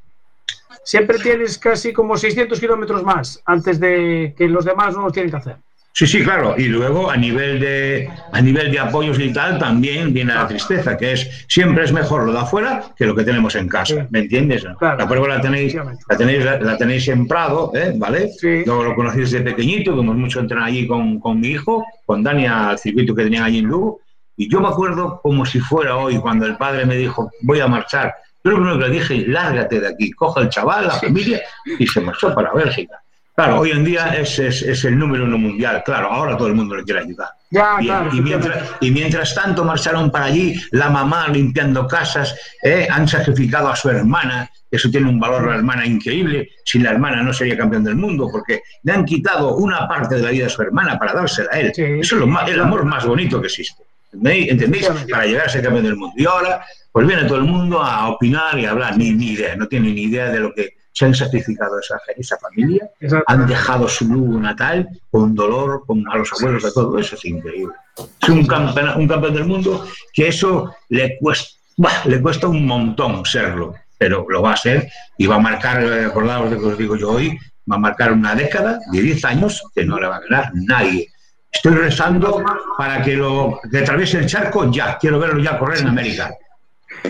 Siempre tienes casi como seiscientos kilómetros más antes de que los demás no los tienen que hacer. Sí, sí, claro. Y luego a nivel de a nivel de apoyos y tal también viene la tristeza, que es siempre es mejor lo de afuera que lo que tenemos en casa, ¿me entiendes? Claro. La prueba la tenéis, la tenéis, la tenéis en Prado, ¿eh? ¿Vale? Sí. Luego lo conocéis desde pequeñito, que hemos mucho entrenado allí con, con mi hijo, con Dani, al circuito que tenían allí en Lugo. Y yo me acuerdo como si fuera hoy, cuando el padre me dijo, voy a marchar. Yo lo primero que le dije, lárgate de aquí, coja el chaval, la familia, y se marchó para Bélgica. Claro, hoy en día es, es, es el número uno mundial, claro, ahora todo el mundo le quiere ayudar. Ya, y, claro, y, mientras, y mientras tanto marcharon para allí, la mamá limpiando casas, eh, han sacrificado a su hermana, eso tiene un valor a la hermana increíble, si la hermana no sería campeón del mundo, porque le han quitado una parte de la vida a su hermana para dársela a él. Sí, eso es lo más, el amor más bonito que existe, ¿entendéis? Para llegar a ser campeón del mundo. Y ahora, pues viene todo el mundo a opinar y a hablar, ni, ni idea, no tiene ni idea de lo que se han sacrificado esa, esa familia, han dejado su Lugo natal con dolor, con a los abuelos de todo, eso es increíble. Es un campeón, un campeón del mundo que eso le cuesta, bah, le cuesta un montón serlo, pero lo va a ser y va a marcar, acordaos de lo que os digo yo hoy, va a marcar una década de diez años que no le va a ganar nadie. Estoy rezando para que lo que atraviese el charco ya, quiero verlo ya correr en América.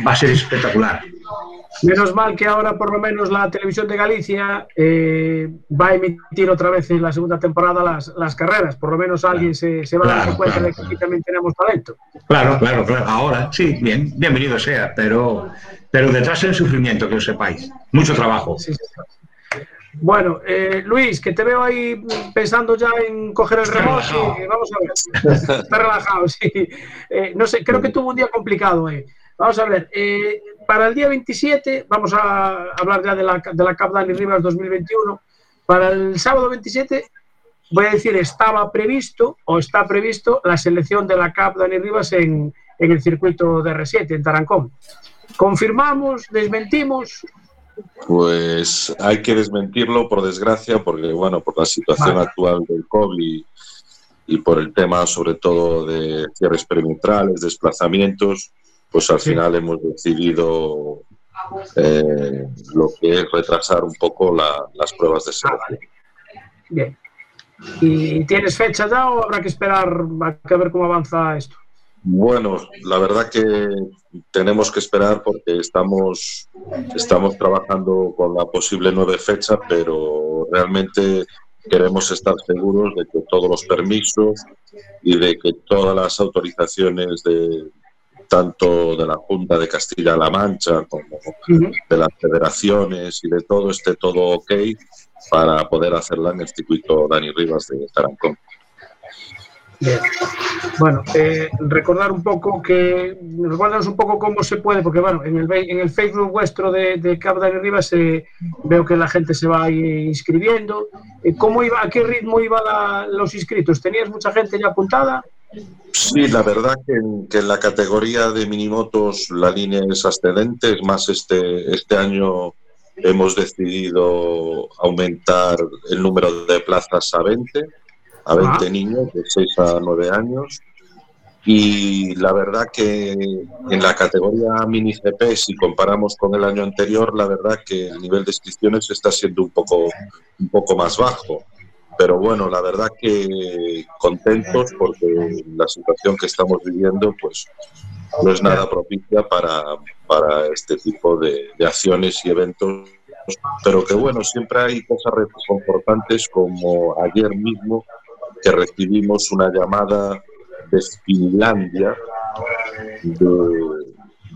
Va a ser espectacular. Menos mal que ahora por lo menos la televisión de Galicia eh, va a emitir otra vez en la segunda temporada las, las carreras, por lo menos alguien se, se va claro, a dar cuenta claro, de que aquí claro. también tenemos talento. Claro, claro, claro, ahora sí, bien, bienvenido sea, pero, pero detrás del sufrimiento, que lo sepáis, mucho trabajo. Sí, sí. Bueno, eh, Luis, que te veo ahí pensando ya en coger el remote, y, vamos a ver, está relajado, sí. Eh, no sé, creo que tuvo un día complicado eh. Vamos a ver, eh, para el día veintisiete, vamos a hablar ya de la, de la C A P Dani Rivas dos mil veintiuno, para el sábado veintisiete, voy a decir, estaba previsto o está previsto la selección de la C A P Dani Rivas en, en el circuito de R siete, en Tarancón. ¿Confirmamos? ¿Desmentimos? Pues hay que desmentirlo, por desgracia, porque, bueno, por la situación vale. actual del COVID y, y por el tema, sobre todo, de cierres perimetrales, desplazamientos, pues al final hemos decidido eh, lo que es retrasar un poco la, las pruebas de selección. Bien. ¿Y tienes fecha ya o habrá que esperar a ver cómo avanza esto? Bueno, la verdad que tenemos que esperar porque estamos, estamos trabajando con la posible nueva fecha, pero realmente queremos estar seguros de que todos los permisos y de que todas las autorizaciones de tanto de la Junta de Castilla-La Mancha como de las federaciones y de todo, esté todo ok para poder hacerla en el circuito Dani Rivas de Tarancón. Bien. Bueno, eh, recordar un poco que, recordaros un poco cómo se puede, porque bueno, en el, en el Facebook vuestro de, de C A P Dani Rivas eh, veo que la gente se va inscribiendo. ¿Cómo iba, a qué ritmo iban los inscritos? ¿Tenías mucha gente ya apuntada? Sí, la verdad que en, que en la categoría de minimotos la línea es ascendente, es más, este, este año hemos decidido aumentar el número de plazas a veinte, a veinte ah. niños de seis a nueve años y la verdad que en la categoría mini G P, si comparamos con el año anterior, la verdad que el nivel de inscripciones está siendo un poco, un poco más bajo. Pero bueno, la verdad que contentos porque la situación que estamos viviendo pues no es nada propicia para, para este tipo de, de acciones y eventos. Pero que bueno, siempre hay cosas reconfortantes como ayer mismo que recibimos una llamada de Finlandia de,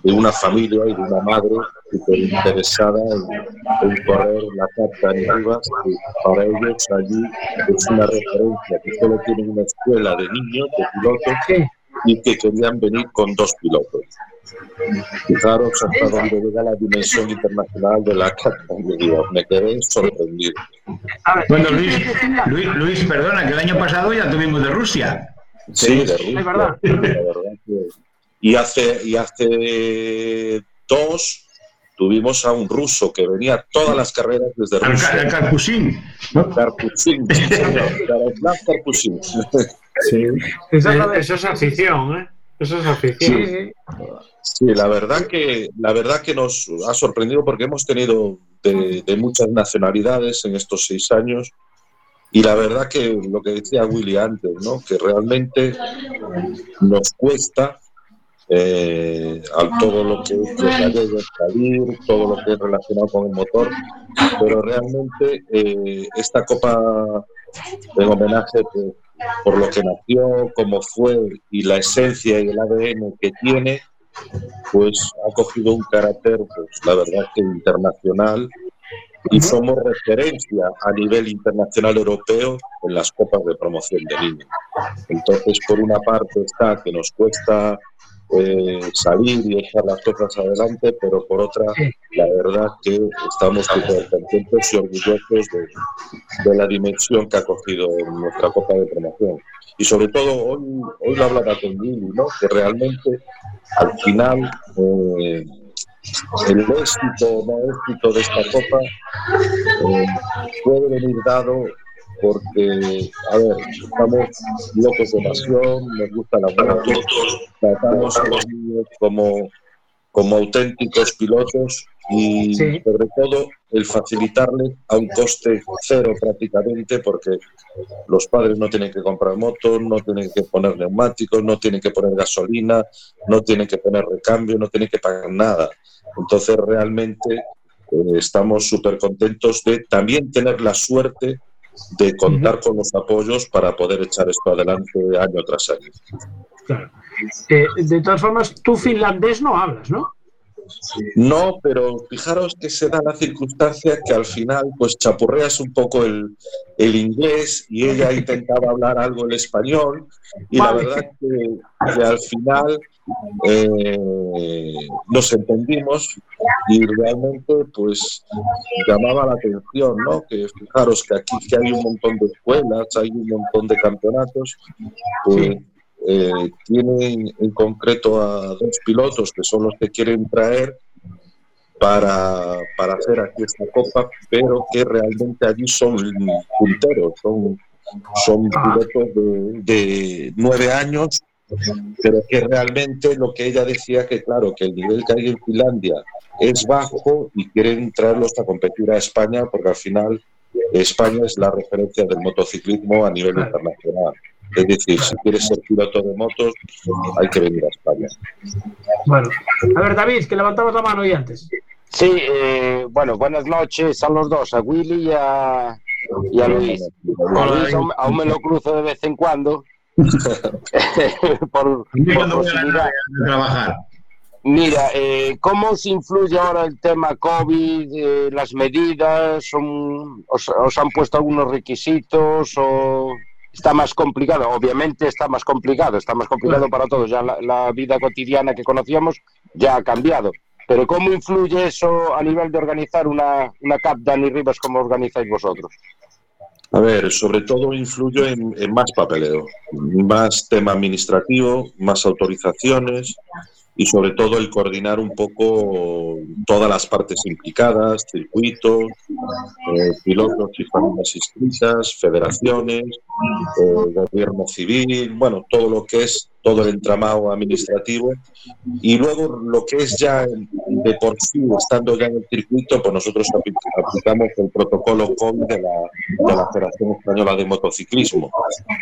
de una familia y de una madre súper interesada en, en correr la C A P Dani Rivas. Para ellos allí es una referencia, que solo tienen una escuela de niños, de pilotos, y que querían venir con dos pilotos. Fijaros hasta donde llega la dimensión internacional de la C A P Dani Rivas. Me quedé sorprendido. Bueno, Luis, Luis, Luis, perdona, que el año pasado ya tuvimos de Rusia. Sí, de Rusia, es verdad. La verdad que... Y hace, y hace dos tuvimos a un ruso que venía a todas las carreras desde Rusia. El Karpushin, ¿no? Karpushin. Karpushin. Sí. Eso es afición, ¿eh? Eso es afición. Sí, sí, la verdad que, la verdad que nos ha sorprendido porque hemos tenido de, de muchas nacionalidades en estos seis años. Y la verdad que lo que decía Willy antes, ¿no? Que realmente nos cuesta... Eh, a todo lo que es gallegos salir, todo lo que es relacionado con el motor, pero realmente eh, esta copa en homenaje por, por lo que nació, cómo fue y la esencia y el A D N que tiene, pues ha cogido un carácter, pues la verdad que internacional, y somos referencia a nivel internacional europeo en las copas de promoción de niños. Entonces, por una parte está que nos cuesta Eh, salir y echar las cosas adelante, pero por otra, la verdad que estamos súper contentos y orgullosos de, de la dimensión que ha cogido nuestra Copa de Promoción. Y sobre todo, hoy, hoy lo hablaba con Willy, ¿no? Que realmente al final eh, el éxito o no éxito de esta Copa eh, puede venir dado porque, a ver, estamos locos de pasión, nos gusta la música, tratamos a los niños como, como auténticos pilotos y sí. sobre todo el facilitarles a un coste cero prácticamente, porque los padres no tienen que comprar motos, no tienen que poner neumáticos, no tienen que poner gasolina, no tienen que poner recambio, no tienen que pagar nada. Entonces realmente eh, estamos súper contentos de también tener la suerte de contar uh-huh. con los apoyos para poder echar esto adelante año tras año. Claro. Eh, de todas formas, tú finlandés no hablas, ¿no? No, pero fijaros que se da la circunstancia que al final pues chapurreas un poco el, el inglés y ella intentaba hablar algo el español y vale. la verdad que, que al final eh, nos entendimos y realmente pues llamaba la atención, ¿no? Que fijaros que aquí que hay un montón de escuelas, hay un montón de campeonatos, pues sí. Eh, tienen en concreto a dos pilotos que son los que quieren traer para, para hacer aquí esta Copa, pero que realmente allí son punteros, son, son pilotos de, de nueve años, pero que realmente lo que ella decía que claro, que el nivel que hay en Finlandia es bajo y quieren traerlos a competir a España porque al final España es la referencia del motociclismo a nivel internacional. Es decir, si quieres ser piloto de motos, hay que venir a España. Bueno, a ver, David, que levantamos la mano y antes. Sí, eh, bueno, buenas noches a los dos, a Willy y a, y a Luis. A Luis aún, aún me lo cruzo de vez en cuando. por, por posibilidad. Mira, eh, ¿cómo os influye ahora el tema COVID? Eh, ¿Las medidas? Son, os, ¿Os han puesto algunos requisitos o...? Está más complicado, obviamente está más complicado, está más complicado para todos. Ya la, la vida cotidiana que conocíamos ya ha cambiado. Pero ¿cómo influye eso a nivel de organizar una, una C A P Dani Rivas como organizáis vosotros? A ver, sobre todo influye en, en más papeleo, más tema administrativo, más autorizaciones y sobre todo el coordinar un poco todas las partes implicadas, circuitos, eh, pilotos y familias inscritas, federaciones, eh, gobierno civil, bueno, todo lo que es todo el entramado administrativo y luego lo que es ya de por sí, estando ya en el circuito, pues nosotros aplicamos el protocolo COVID de la, de la Federación Española de Motociclismo.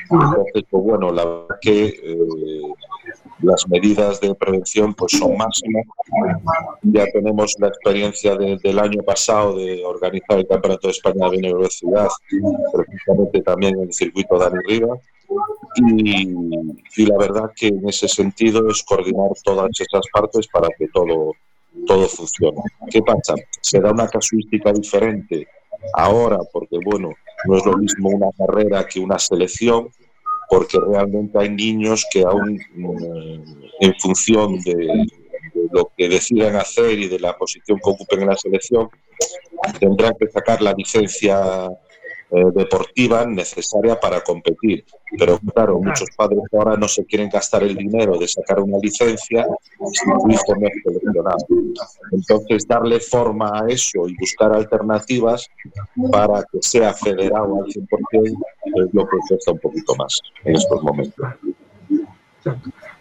Entonces, pues bueno, la verdad que eh, las medidas de prevención pues son máximas. Ya tenemos la experiencia de, del año pasado de organizar el Campeonato de España de Velocidad, precisamente también en el circuito Dani Rivas. Y, y la verdad que en ese sentido es coordinar todas esas partes para que todo, todo funcione. ¿Qué pasa? Se da una casuística diferente ahora porque, bueno, no es lo mismo una carrera que una selección porque realmente hay niños que aún en función de, de lo que decidan hacer y de la posición que ocupen en la selección tendrán que sacar la licencia deportiva necesaria para competir, pero claro, muchos padres ahora no se quieren gastar el dinero de sacar una licencia si tu hijo no es seleccionado. Entonces darle forma a eso y buscar alternativas para que sea federado al cien por ciento es lo que cuesta un poquito más en estos momentos.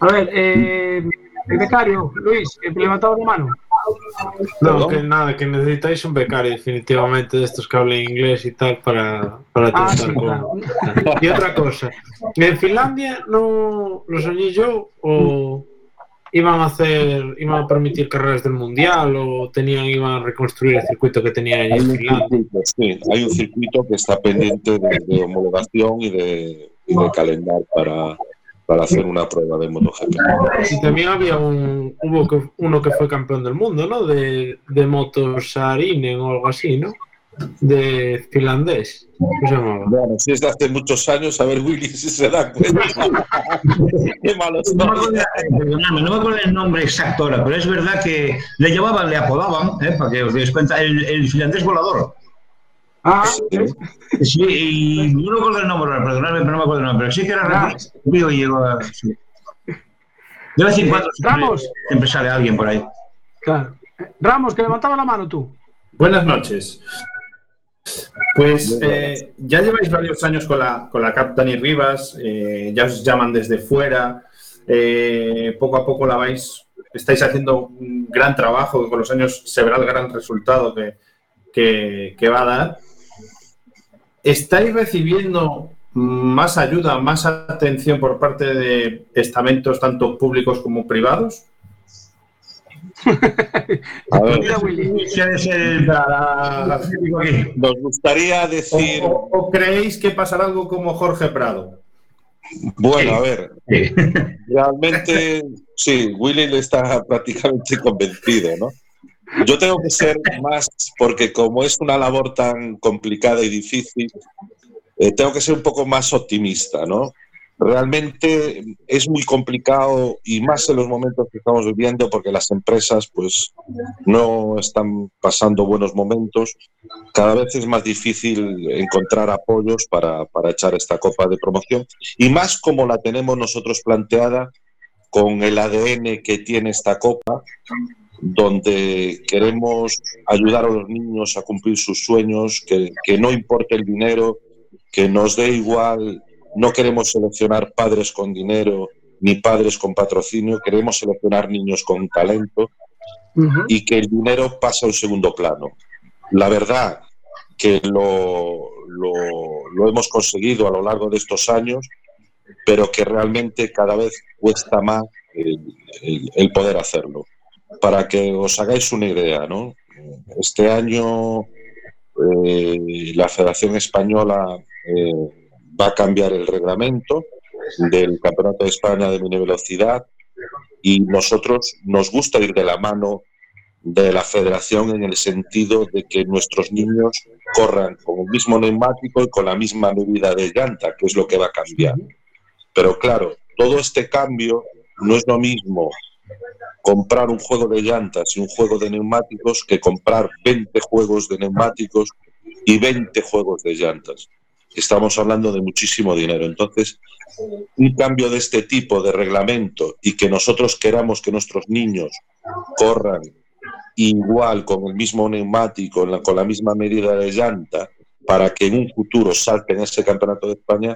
A ver, eh, el becario, Luis, levantado la mano. No, que nada, que necesitáis un becario definitivamente de estos que hablen inglés y tal para, para ah, tratar sí, con... Claro. Y otra cosa, ¿en Finlandia no lo soñé yo o iban a hacer, iban a permitir carreras del mundial o tenían, iban a reconstruir el circuito que tenía allí en Finlandia? Circuito, sí, hay un circuito que está pendiente de, de homologación y de, y de calendar para... para hacer una prueba de MotoGP. Y también había un hubo que, uno que fue campeón del mundo, ¿no? De, de motos Saarinen o algo así, ¿no? De finlandés. ¿Qué se llamaba? Bueno, si es de hace muchos años, a ver, Willy, si se da cuenta. Qué malo no, no, no me acuerdo el nombre exacto ahora, pero es verdad que le llamaban, le apodaban, ¿eh? Para que os deis cuenta, el, el finlandés volador. Ah, sí, sí, y no me acuerdo el nombre, perdonadme, pero no me acuerdo el nombre, pero sí que era raro. Ah. Sí. De vez en cuando siempre, siempre sale alguien por ahí. Claro. Ramos, que levantaba la mano tú. Buenas noches. Pues eh, ya lleváis varios años con la, con la C A P Dani Rivas, eh, ya os llaman desde fuera, eh, poco a poco la vais, estáis haciendo un gran trabajo, que con los años se verá el gran resultado que, que, que va a dar. ¿Estáis recibiendo más ayuda, más atención por parte de estamentos tanto públicos como privados? A ver, nos gustaría decir... ¿O, o, ¿O creéis que pasará algo como Jorge Prado? Bueno, a ver, realmente sí, Willy está prácticamente convencido, ¿no? Yo tengo que ser más, porque como es una labor tan complicada y difícil, eh, tengo que ser un poco más optimista, ¿no? Realmente es muy complicado, y más en los momentos que estamos viviendo, porque las empresas pues no están pasando buenos momentos. Cada vez es más difícil encontrar apoyos para, para echar esta copa de promoción, y más como la tenemos nosotros planteada con el A D N que tiene esta copa, donde queremos ayudar a los niños a cumplir sus sueños, que, que no importe el dinero, que nos dé igual. No queremos seleccionar padres con dinero ni padres con patrocinio, queremos seleccionar niños con talento, uh-huh, y que el dinero pasa a un segundo plano. La verdad que lo, lo, lo hemos conseguido a lo largo de estos años, pero que realmente cada vez cuesta más el, el, el poder hacerlo. Para que os hagáis una idea, ¿no? Este año eh, la Federación Española... Eh, va a cambiar el reglamento del Campeonato de España de Mini Velocidad, y nosotros nos gusta ir de la mano de la federación en el sentido de que nuestros niños corran con el mismo neumático y con la misma medida de llanta, que es lo que va a cambiar. Pero claro, todo este cambio no es lo mismo comprar un juego de llantas y un juego de neumáticos que comprar veinte juegos de neumáticos y veinte juegos de llantas. Estamos hablando de muchísimo dinero. Entonces, un cambio de este tipo de reglamento y que nosotros queramos que nuestros niños corran igual, con el mismo neumático, con la misma medida de llanta, para que en un futuro salten ese Campeonato de España,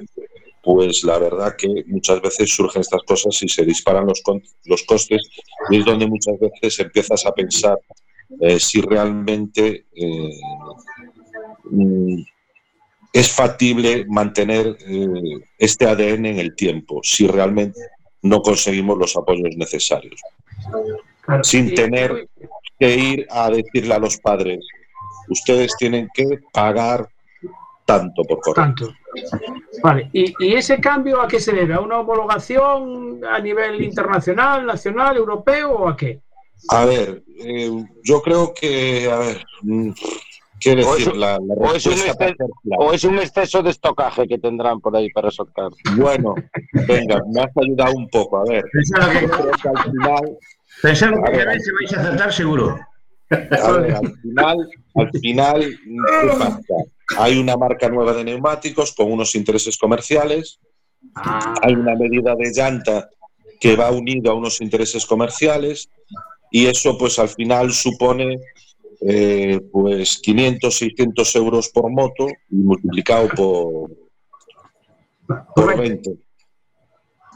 pues la verdad que muchas veces surgen estas cosas y se disparan los, los costes, y es donde muchas veces empiezas a pensar eh, si realmente... Eh, mm, es factible mantener eh, este A D N en el tiempo, si realmente no conseguimos los apoyos necesarios. Claro, sin sí, tener sí. que ir a decirle a los padres, ustedes tienen que pagar tanto por correr. Tanto. Vale. ¿Y, y ese cambio a qué se debe? ¿A una homologación a nivel internacional, nacional, europeo o a qué? A ver, eh, yo creo que... A ver, mmm, Quiero decir, o, es, la, la o, es exceso, o es un exceso de estocaje que tendrán por ahí para soltar. Bueno, venga, me has ayudado un poco, a ver. Pensad lo que, que al final, pensad lo que queráis, se vais a acertar seguro. A ver, al final, al final, ¿qué pasa? Hay una marca nueva de neumáticos con unos intereses comerciales, ah. hay una medida de llanta que va unida a unos intereses comerciales, y eso pues al final supone... Eh, pues quinientos, seiscientos euros por moto y multiplicado por, por veinte.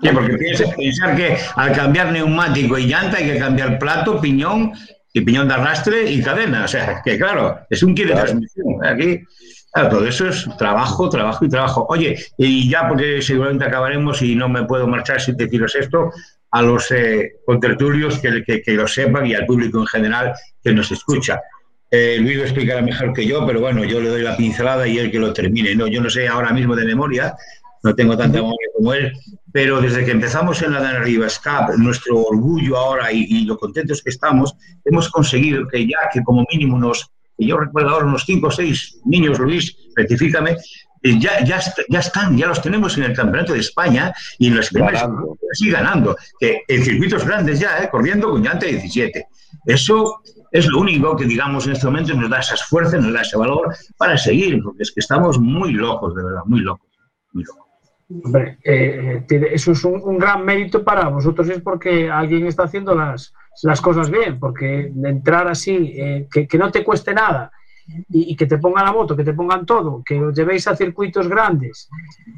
Sí, porque tienes que pensar que al cambiar neumático y llanta hay que cambiar plato, piñón y piñón de arrastre y cadena. O sea, que claro, es un kit de transmisión. Aquí, claro, todo eso es trabajo, trabajo y trabajo. Oye, y ya porque seguramente acabaremos y no me puedo marchar sin deciros esto, a los eh, contertulios que, que, que lo sepan y al público en general que nos escucha. Eh, Luis lo explicará mejor que yo, pero bueno, yo le doy la pincelada y él que lo termine. No, yo no sé ahora mismo de memoria, no tengo tanta memoria como él, pero desde que empezamos en la Dani Rivas C A P, nuestro orgullo ahora y, y lo contentos que estamos, hemos conseguido que ya que como mínimo unos, yo recuerdo ahora unos cinco o seis niños, Luis, rectifícame, Ya, ya, ya están, ya los tenemos en el Campeonato de España y en las primeras así ganando, que en circuitos grandes ya, ¿eh? Corriendo con llanta diecisiete. Eso es lo único que, digamos, en este momento nos da esas fuerzas, nos da ese valor para seguir, porque es que estamos muy locos, de verdad, muy locos, muy locos. Hombre, eh, eso es un, un gran mérito para vosotros, es porque alguien está haciendo las las cosas bien, porque de entrar así, eh, que, que no te cueste nada y, y que te pongan la moto, que te pongan todo, que lo llevéis a circuitos grandes,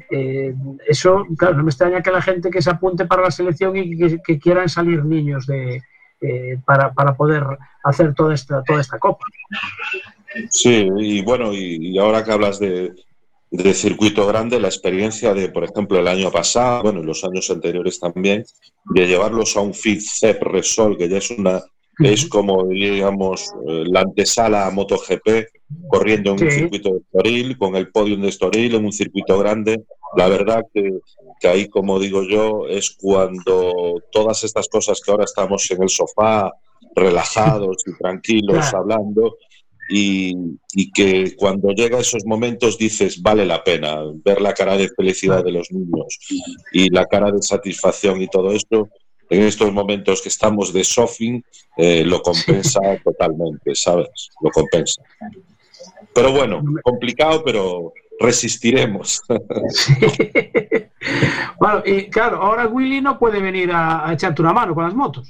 eh, eso, claro, no me extraña que la gente que se apunte para la selección y que, que quieran salir niños de, eh, para, para poder hacer toda esta, toda esta copa. Sí, y bueno, y, y ahora que hablas de... de circuito grande, la experiencia de, por ejemplo, el año pasado, bueno, y los años anteriores también, de llevarlos a un F I C E P Resol, que ya es una, es como, digamos, la antesala a MotoGP, corriendo en sí. un circuito de Estoril, con el podium de Estoril, en un circuito grande. La verdad que, que ahí, como digo yo, es cuando todas estas cosas que ahora estamos en el sofá, relajados y tranquilos, claro. hablando... Y, y que cuando llega esos momentos dices, vale la pena ver la cara de felicidad de los niños y la cara de satisfacción y todo esto, en estos momentos que estamos de shopping, eh, lo compensa totalmente, ¿sabes? Lo compensa. Pero bueno, complicado, pero resistiremos. Sí. Bueno, y claro, ahora Willy no puede venir a, a echarte una mano con las motos.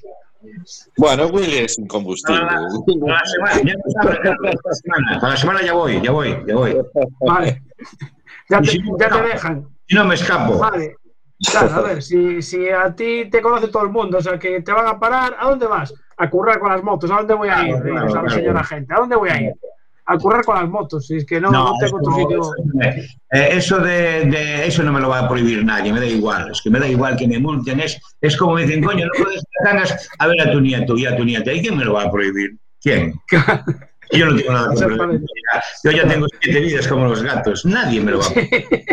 Bueno, Willy es un combustible. A la, a la semana, ya sabes, a la semana. A la semana ya voy, ya voy, ya voy. Vale. Ya te, si ya te dejan. Si no me escapo. Vale. Claro, a ver, si, si a ti te conoce todo el mundo, o sea, que te van a parar, ¿a dónde vas? A currar con las motos, ¿a dónde voy a ir? Claro, claro, claro. Señora gente, ¿a dónde voy a ir? A currar con las motos, si es que no, no, no tengo otro sitio. Eh, eso de, de eso no me lo va a prohibir nadie, me da igual, es que me da igual que me multen, es, es como me dicen, coño, no puedes ganas a ver a tu nieto y a tu nieta, ¿y quién me lo va a prohibir? ¿Quién? Yo no tengo nada que prohibir. Yo ya tengo siete vidas como los gatos, nadie me lo va a prohibir.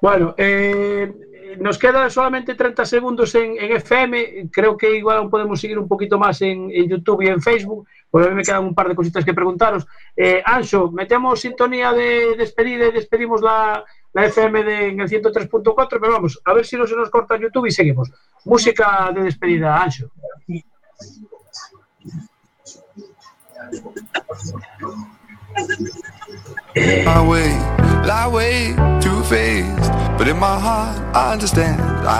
Bueno, eh... nos quedan solamente treinta segundos en, en F M, creo que igual podemos seguir un poquito más en, en YouTube y en Facebook, porque a mí me quedan un par de cositas que preguntaros. Eh, Anxo, metemos sintonía de despedida y despedimos la, la F M de, en el ciento tres punto cuatro, pero vamos, a ver si no se nos corta YouTube y seguimos. Música de despedida, Anxo. My way, my way, two-faced, but in my heart I understand. I